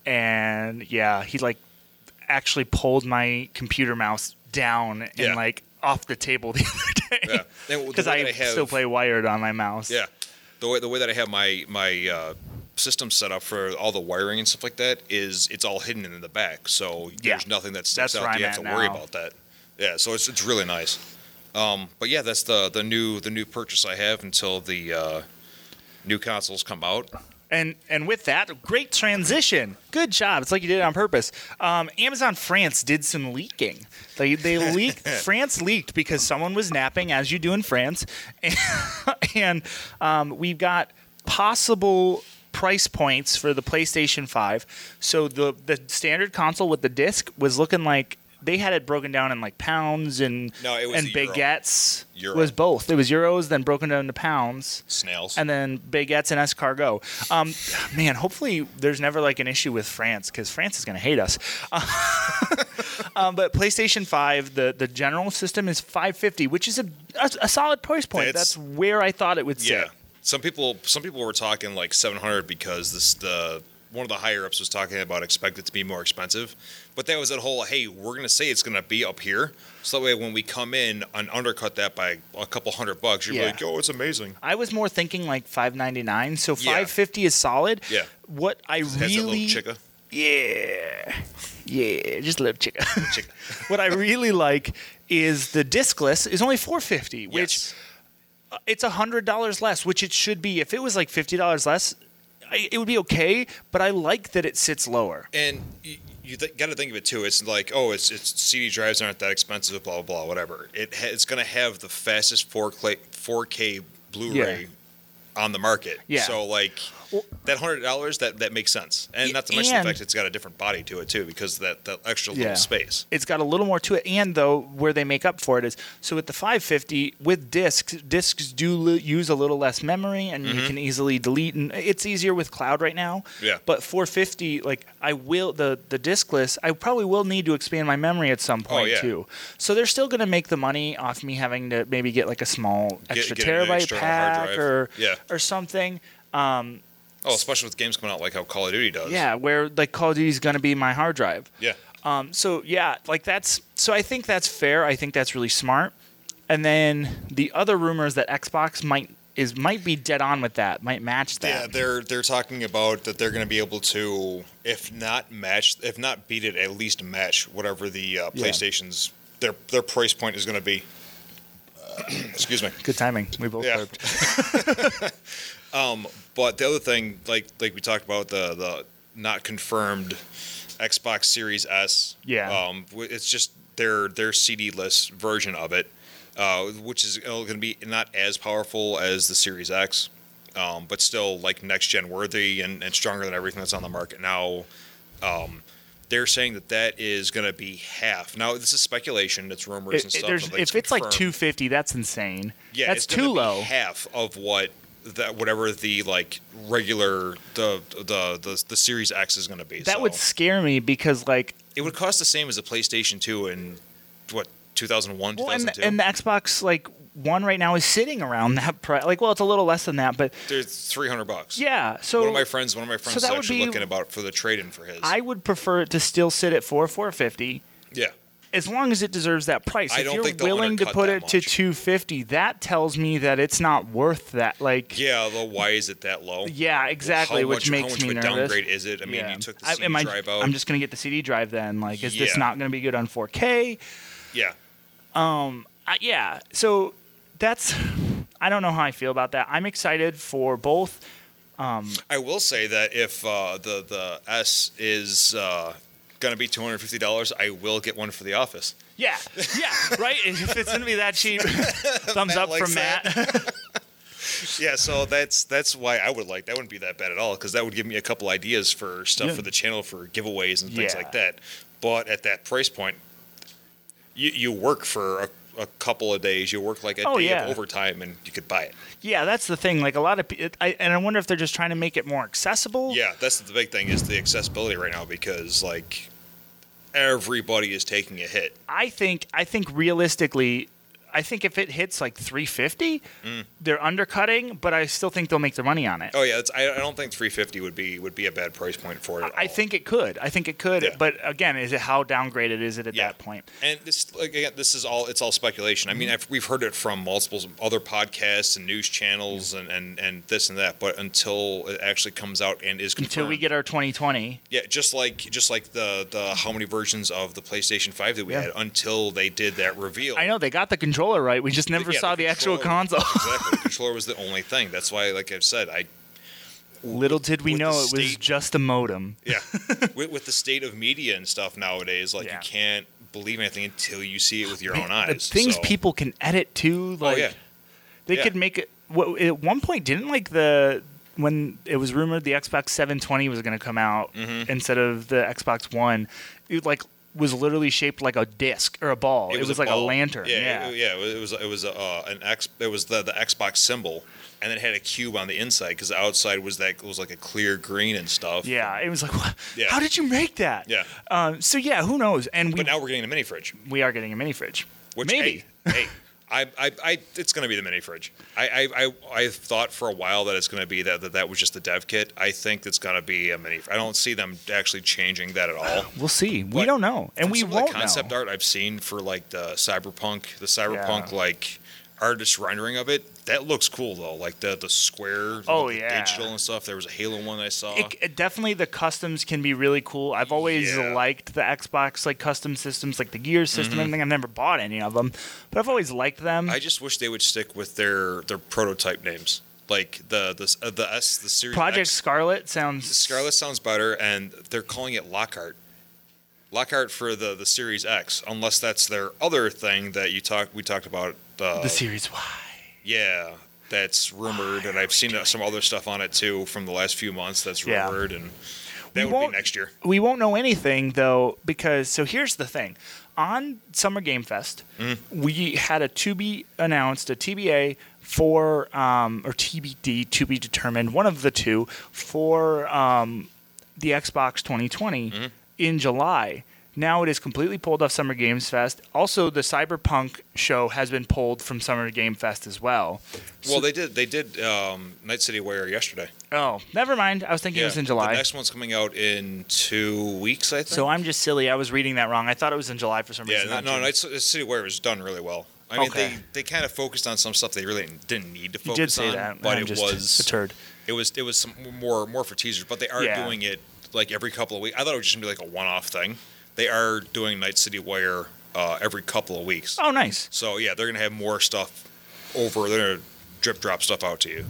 and he actually pulled my computer mouse down and off the table the other day because I still play wired on my mouse. Yeah, the way that I have my system set up for all the wiring and stuff like that is it's all hidden in the back, so there's nothing that sticks out. You have to worry about that. Yeah, so it's really nice. But yeah, that's the new purchase I have until the new consoles come out. And with that, great transition. Good job. It's like you did it on purpose. Amazon France did some leaking. They leaked. France leaked because someone was napping, as you do in France. And we've got possible price points for the PlayStation 5. So the standard console with the disc was looking like they had it broken down in pounds and baguettes. Euro. It was both. It was euros, then broken down into pounds. Snails. And then baguettes and escargot. Man, hopefully there's never an issue with France because France is going to hate us. But PlayStation 5, the general system is $550, which is a solid price point. That's where I thought it would sit. Yeah. Some people were talking $700 because one of the higher-ups was talking about expect it to be more expensive. But that was that whole, hey, we're going to say it's going to be up here. So that way when we come in and undercut that by a couple $100, you're like, oh, it's amazing. I was more thinking $5.99. So $5.50 is solid. Yeah. What I really... That's a little chica. Yeah. Yeah, just a little chica. What I really like is the discless is only $4.50, which it's $100 less, which it should be. If it was $50 less... it would be okay, but I like that it sits lower. And you got to think of it too. It's it's CD drives aren't that expensive, blah blah blah, whatever. It's going to have the fastest 4K Blu-ray on the market. Yeah. So that $100 that makes sense, and not to mention the fact it's got a different body to it too, because that extra little space. It's got a little more to it, and though where they make up for it is so with the $550 with discs do use a little less memory, and you can easily delete, and it's easier with cloud right now. Yeah. But $450, I will the discless, I probably will need to expand my memory at some point too. So they're still going to make the money off me having to maybe get a small extra terabyte pack or something. Oh, especially with games coming out how Call of Duty does. Yeah, where Call of Duty is going to be my hard drive. Yeah. So I think that's fair. I think that's really smart. And then the other rumor is that Xbox might be dead on with that. Might match that. Yeah, they're talking about that they're going to be able to, if not beat it, at least match whatever the PlayStation's their price point is going to be. Excuse me. Good timing. We both burped. But the other thing, we talked about, the not confirmed Xbox Series S. Yeah. It's just their CD-less version of it, which is going to be not as powerful as the Series X, but still next-gen worthy and stronger than everything that's on the market now. They're saying that that is going to be half. Now, this is speculation. It's rumors and stuff. If it's like $250, that's insane. Yeah, that's too low. Half of what that whatever the like regular the Series X is going to be. That would scare me because like it would cost the same as the PlayStation 2 in what 2001, 2002. And the Xbox like One right now is sitting around that price. Like, well, it's a little less than that, but there's $300. Yeah. So one of my friends is actually looking about for the trade-in for his. I would prefer it to still sit at $450. Yeah. As long as it deserves that price. If you're willing to put it to $250, that tells me that it's not worth that. Like, yeah, though why is it that low? Yeah, exactly. Which makes me nervous. How much of a downgrade is it? I mean, you took the CD drive out. I'm just gonna get the CD drive then. Like, is this not gonna be good on 4K? Yeah. Yeah. So. I don't know how I feel about that. I'm excited for both. I will say that if the S is going to be $250, I will get one for the office. Yeah, right? If it's going to be that cheap, thumbs up from Matt. Yeah, so that's why I would like that. Wouldn't be that bad at all because that would give me a couple ideas for stuff for the channel for giveaways and things like that. But at that price point, you work for a couple of days. You work like a day of overtime and you could buy it. Yeah, that's the thing. Like a lot of people, and I wonder if they're just trying to make it more accessible. Yeah, that's the big thing is the accessibility right now because like everybody is taking a hit. I think realistically, if it hits like $350, they're undercutting, but I still think they'll make their money on it. Oh yeah, I don't think $350 would be a bad price point for it. I think it could. Yeah. But again, is it how downgraded is it at that point? And this is all. It's all speculation. I mean, we've heard it from multiple other podcasts and news channels and this and that. But until it actually comes out and is confirmed, until we get our 2020. Yeah, just like the how many versions of the PlayStation 5 that we had until they did that reveal. I know they got the controller. Right, we just never saw the actual console. Exactly, the controller was the only thing. That's why, like I've said, little did we know it was just a modem. Yeah, with the state of media and stuff nowadays, like you can't believe anything until you see it with your own eyes. The things people can edit too, like they could make it. At one point, didn't like when it was rumored the Xbox 720 was going to come out instead of the Xbox One, it was literally shaped like a disc or a ball. It was like a lantern. Yeah, yeah. It was the Xbox symbol, and it had a cube on the inside because the outside was like a clear green and stuff. Yeah, it was like, what? Yeah. How did you make that? Yeah. So yeah, who knows? But now we're getting a mini fridge. We are getting a mini fridge. Which, maybe. Hey. It's going to be the mini fridge. I thought for a while that it's going to be that was just the dev kit. I think it's going to be a mini. I don't see them actually changing that at all. We'll see. But we don't know, and we won't know. Concept art I've seen for like the cyberpunk like artist rendering of it. That looks cool though, like the square, digital and stuff. There was a Halo one I saw. It definitely the customs can be really cool. I've always liked the Xbox like custom systems, like the Gear system. And everything. I've never bought any of them, but I've always liked them. I just wish they would stick with their prototype names, like the series. Project X. Scarlet sounds better, and they're calling it Lockhart. Lockhart for the Series X, unless that's their other thing that we talked about. The Series Y. Yeah, that's rumored, and I've seen some other stuff on it too from the last few months that's rumored, and that would be next year. We won't know anything though because here's the thing: on Summer Game Fest, we had a to be announced, a TBA for or TBD, to be determined, one of the two for the Xbox 2020 in July. Now it is completely pulled off Summer Games Fest. Also, the Cyberpunk show has been pulled from Summer Game Fest as well. Well, they did Night City Wire yesterday. Oh, never mind. I was thinking it was in July. The next one's coming out in 2 weeks, I think. So I'm just silly. I was reading that wrong. I thought it was in July for some reason. Yeah, no, Night City Wire was done really well. I mean, they kind of focused on some stuff they really didn't need to focus on. You did say that, but it was deterred. It was some more for teasers, but they are doing it like every couple of weeks. I thought it was just gonna be like a one-off thing. They are doing Night City Wire every couple of weeks. Oh, nice. So, yeah, they're going to have more stuff over. They're going to drip-drop stuff out to you.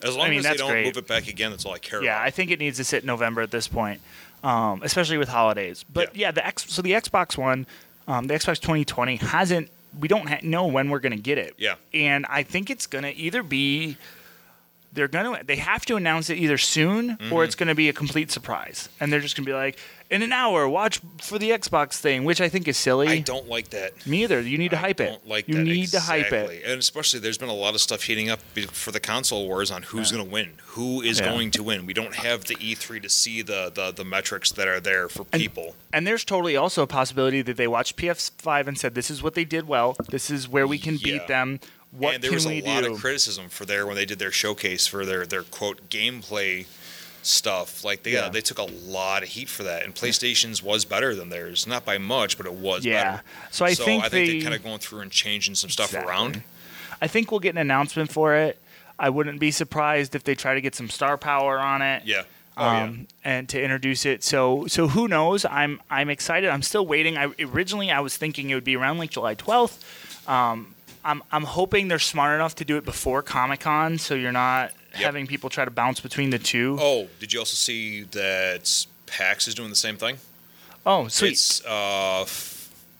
As long as they don't move it back again, that's all I care about. Yeah, I think it needs to sit in November at this point, especially with holidays. But, so the Xbox One, the Xbox 2020, we don't know when we're going to get it. Yeah. And I think it's going to either be they're gonna, they have to announce it either soon or it's going to be a complete surprise. And they're just going to be like, in an hour, watch for the Xbox thing, which I think is silly. I don't like that. Me either. You need to hype it. I don't like that. You need to hype it. And especially there's been a lot of stuff heating up for the console wars on who's going to win. Who is going to win? We don't have the E3 to see the metrics that are there for people. And there's totally also a possibility that they watched PS5 and said, this is what they did well. This is where we can beat them. What and there was a lot of criticism for there when they did their showcase for their quote, gameplay stuff. Like they they took a lot of heat for that, and PlayStation's was better than theirs, not by much, but it was better. So I think they're kind of going through and changing some stuff around. I think we'll get an announcement for it. I wouldn't be surprised if they try to get some star power on it. Yeah. And to introduce it. So who knows? I'm excited. I'm still waiting. Originally I was thinking it would be around like July 12th. I'm hoping they're smart enough to do it before Comic-Con, so you're not having people try to bounce between the two. Oh, did you also see that PAX is doing the same thing? Oh, sweet. It's,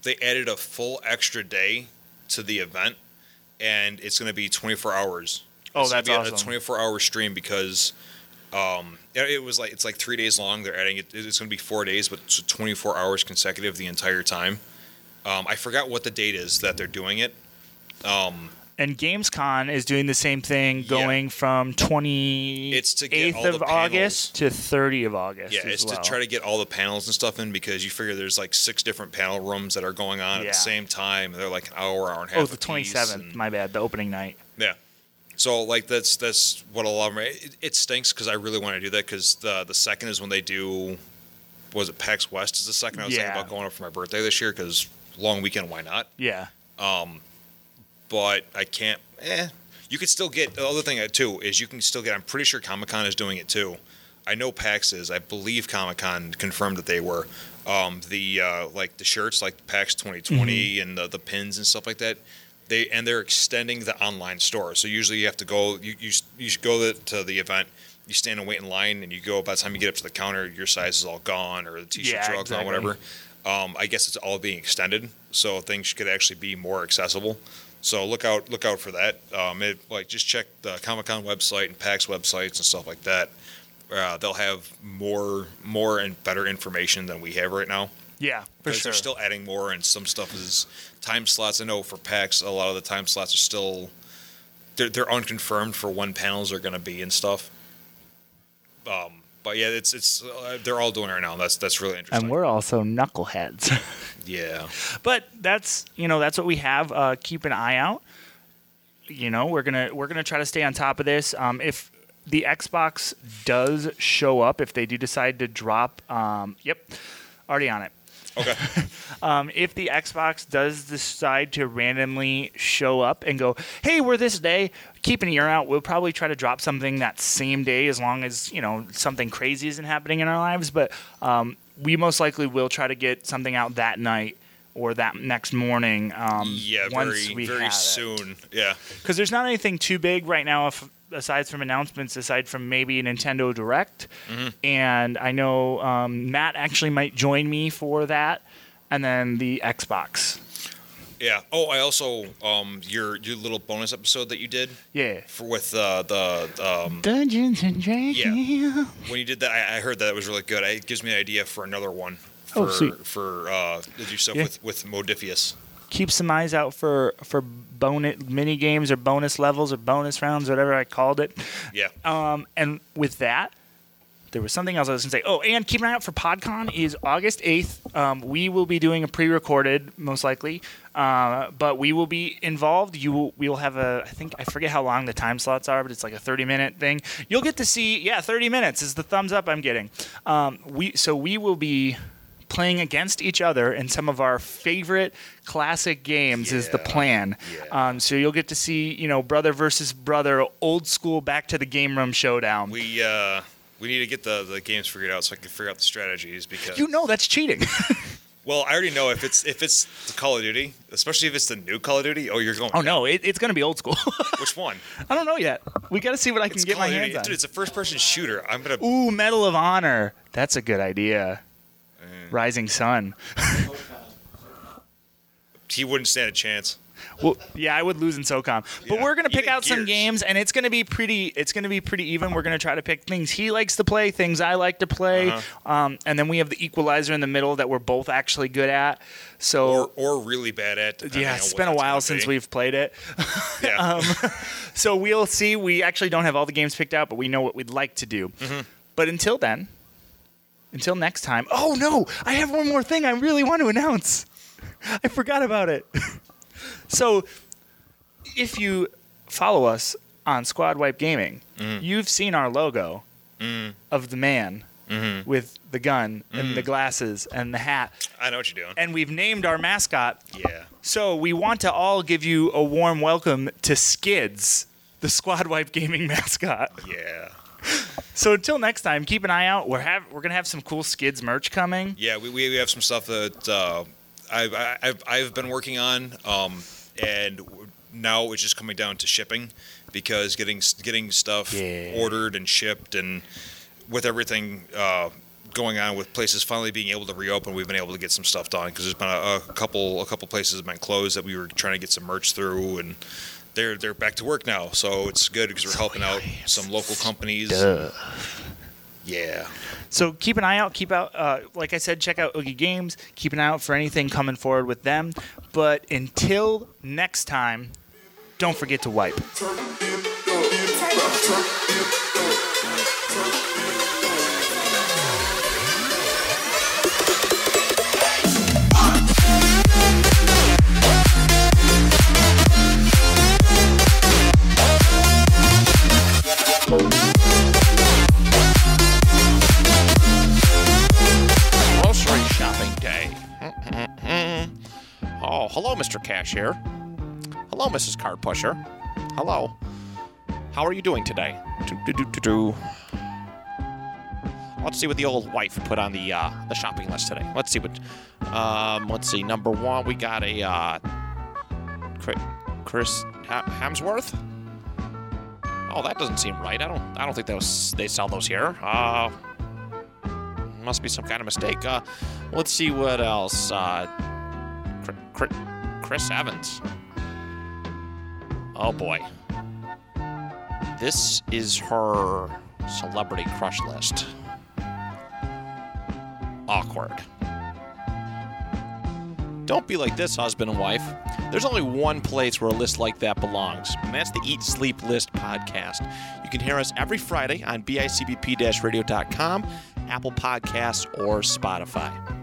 they added a full extra day to the event, and it's going to be 24 hours. Oh, that's awesome. It's going to be a 24-hour stream because it's like 3 days long. They're adding it. It's going to be 4 days, but it's 24 hours consecutive the entire time. I forgot what the date is that they're doing it. And GamesCon is doing the same thing, going from 28th of August to 30th of August. Yeah, it's to try to get all the panels and stuff in, because you figure there's like 6 different panel rooms that are going on at the same time, and they're like an hour and a half. Oh, the 27th. My bad, the opening night. Yeah. So like that's what a lot of it stinks, because I really want to do that, because the second is when they do. Was it PAX West? Is the second I was thinking about going up for my birthday this year, because long weekend, why not? Yeah. But I can't. You could still get. The other thing too is you can still get. I'm pretty sure Comic-Con is doing it too. I know PAX is. I believe Comic-Con confirmed that they were. The shirts, like PAX 2020 and the pins and stuff like that. They're extending the online store. So usually you have to go. You should go to the event. You stand and wait in line, and you go. By the time you get up to the counter, your size is all gone, or the t-shirts are all gone, whatever. I guess it's all being extended, so things could actually be more accessible. So look out for that. Just check the Comic-Con website and PAX websites and stuff like that. They'll have more and better information than we have right now. Yeah, for sure. They're still adding more, and some stuff is time slots. I know for PAX, a lot of the time slots are still they're unconfirmed for when panels are going to be and stuff. But yeah, it's they're all doing it right now. That's really interesting. And we're also knuckleheads. Yeah. But that's what we have. Keep an eye out. We're gonna try to stay on top of this. If the Xbox does show up, if they do decide to drop, already on it. Okay. If the Xbox does decide to randomly show up and go, hey, we're this day, keep an ear out. We'll probably try to drop something that same day, as long as, something crazy isn't happening in our lives. But we most likely will try to get something out that night or that next morning. Very soon. Yeah. Because there's not anything too big right now, aside from announcements, aside from maybe Nintendo Direct. And I know Matt actually might join me for that, and then the Xbox. Yeah. Oh, I also your little bonus episode that you did. Yeah. With the Dungeons and Dragons. Yeah. When you did that, I heard that it was really good. It gives me an idea for another one. For did you stuff with Modifius? Keep some eyes out for bonus mini games or bonus levels or bonus rounds, whatever I called it. Yeah. And with that, there was something else I was going to say. Oh, and keep an eye out for PodCon is August 8th. We will be doing a pre-recorded, most likely, but we will be involved. We will have I forget how long the time slots are, but it's like a 30-minute thing. You'll get to see, 30 minutes is the thumbs up I'm getting. We will be playing against each other in some of our favorite classic games is the plan. Yeah. So you'll get to see, brother versus brother, old school back to the game room showdown. We need to get the games figured out so I can figure out the strategies, because that's cheating. Well, I already know if it's the Call of Duty, especially if it's the new Call of Duty. Oh, you're going. Oh no, it's going to be old school. Which one? I don't know yet. We got to see what I can get my hands on. Dude, it's a first-person shooter. I'm gonna. Ooh, Medal of Honor. That's a good idea. Rising Sun. he wouldn't stand a chance. Well, yeah, I would lose in SOCOM. But yeah, we're gonna pick out some games, and it's gonna be pretty. It's gonna be pretty even. We're gonna try to pick things he likes to play, things I like to play, and then we have the equalizer in the middle that we're both actually good at. So or really bad at. Yeah, it's been a while since we've played it. Yeah. So we'll see. We actually don't have all the games picked out, but we know what we'd like to do. Mm-hmm. But until then, until next time. Oh no, I have one more thing I really want to announce. I forgot about it. So, if you follow us on Squad Wipe Gaming, you've seen our logo of the man with the gun and the glasses and the hat. I know what you're doing. And we've named our mascot. Yeah. So, we want to all give you a warm welcome to Skids, the Squad Wipe Gaming mascot. Yeah. So until next time, keep an eye out. We're going to have some cool Skids merch coming. Yeah, we have some stuff that... I've been working on, and now it's just coming down to shipping, because getting stuff ordered and shipped, and with everything going on with places finally being able to reopen, we've been able to get some stuff done, because there's been a couple places have been closed that we were trying to get some merch through, and they're back to work now, so it's good because we're helping out some local companies. Yeah. So keep an eye out. Like I said, check out Oogie Games. Keep an eye out for anything coming forward with them. But until next time, don't forget to wipe. Oh, hello, Mr. Cashier. Hello, Mrs. Card Pusher. Hello. How are you doing today? Let's see what the old wife put on the shopping list today. Let's see what. Let's see. Number one, we got a Chris Hemsworth. Oh, that doesn't seem right. I don't think they sell those here. Must be some kind of mistake. Let's see what else. Chris Evans. Oh boy. This is her celebrity crush list. Awkward. Don't be like this, husband and wife. There's only one place where a list like that belongs, and that's the Eat Sleep List podcast. You can hear us every Friday on BICBP-radio.com, Apple Podcasts, or Spotify.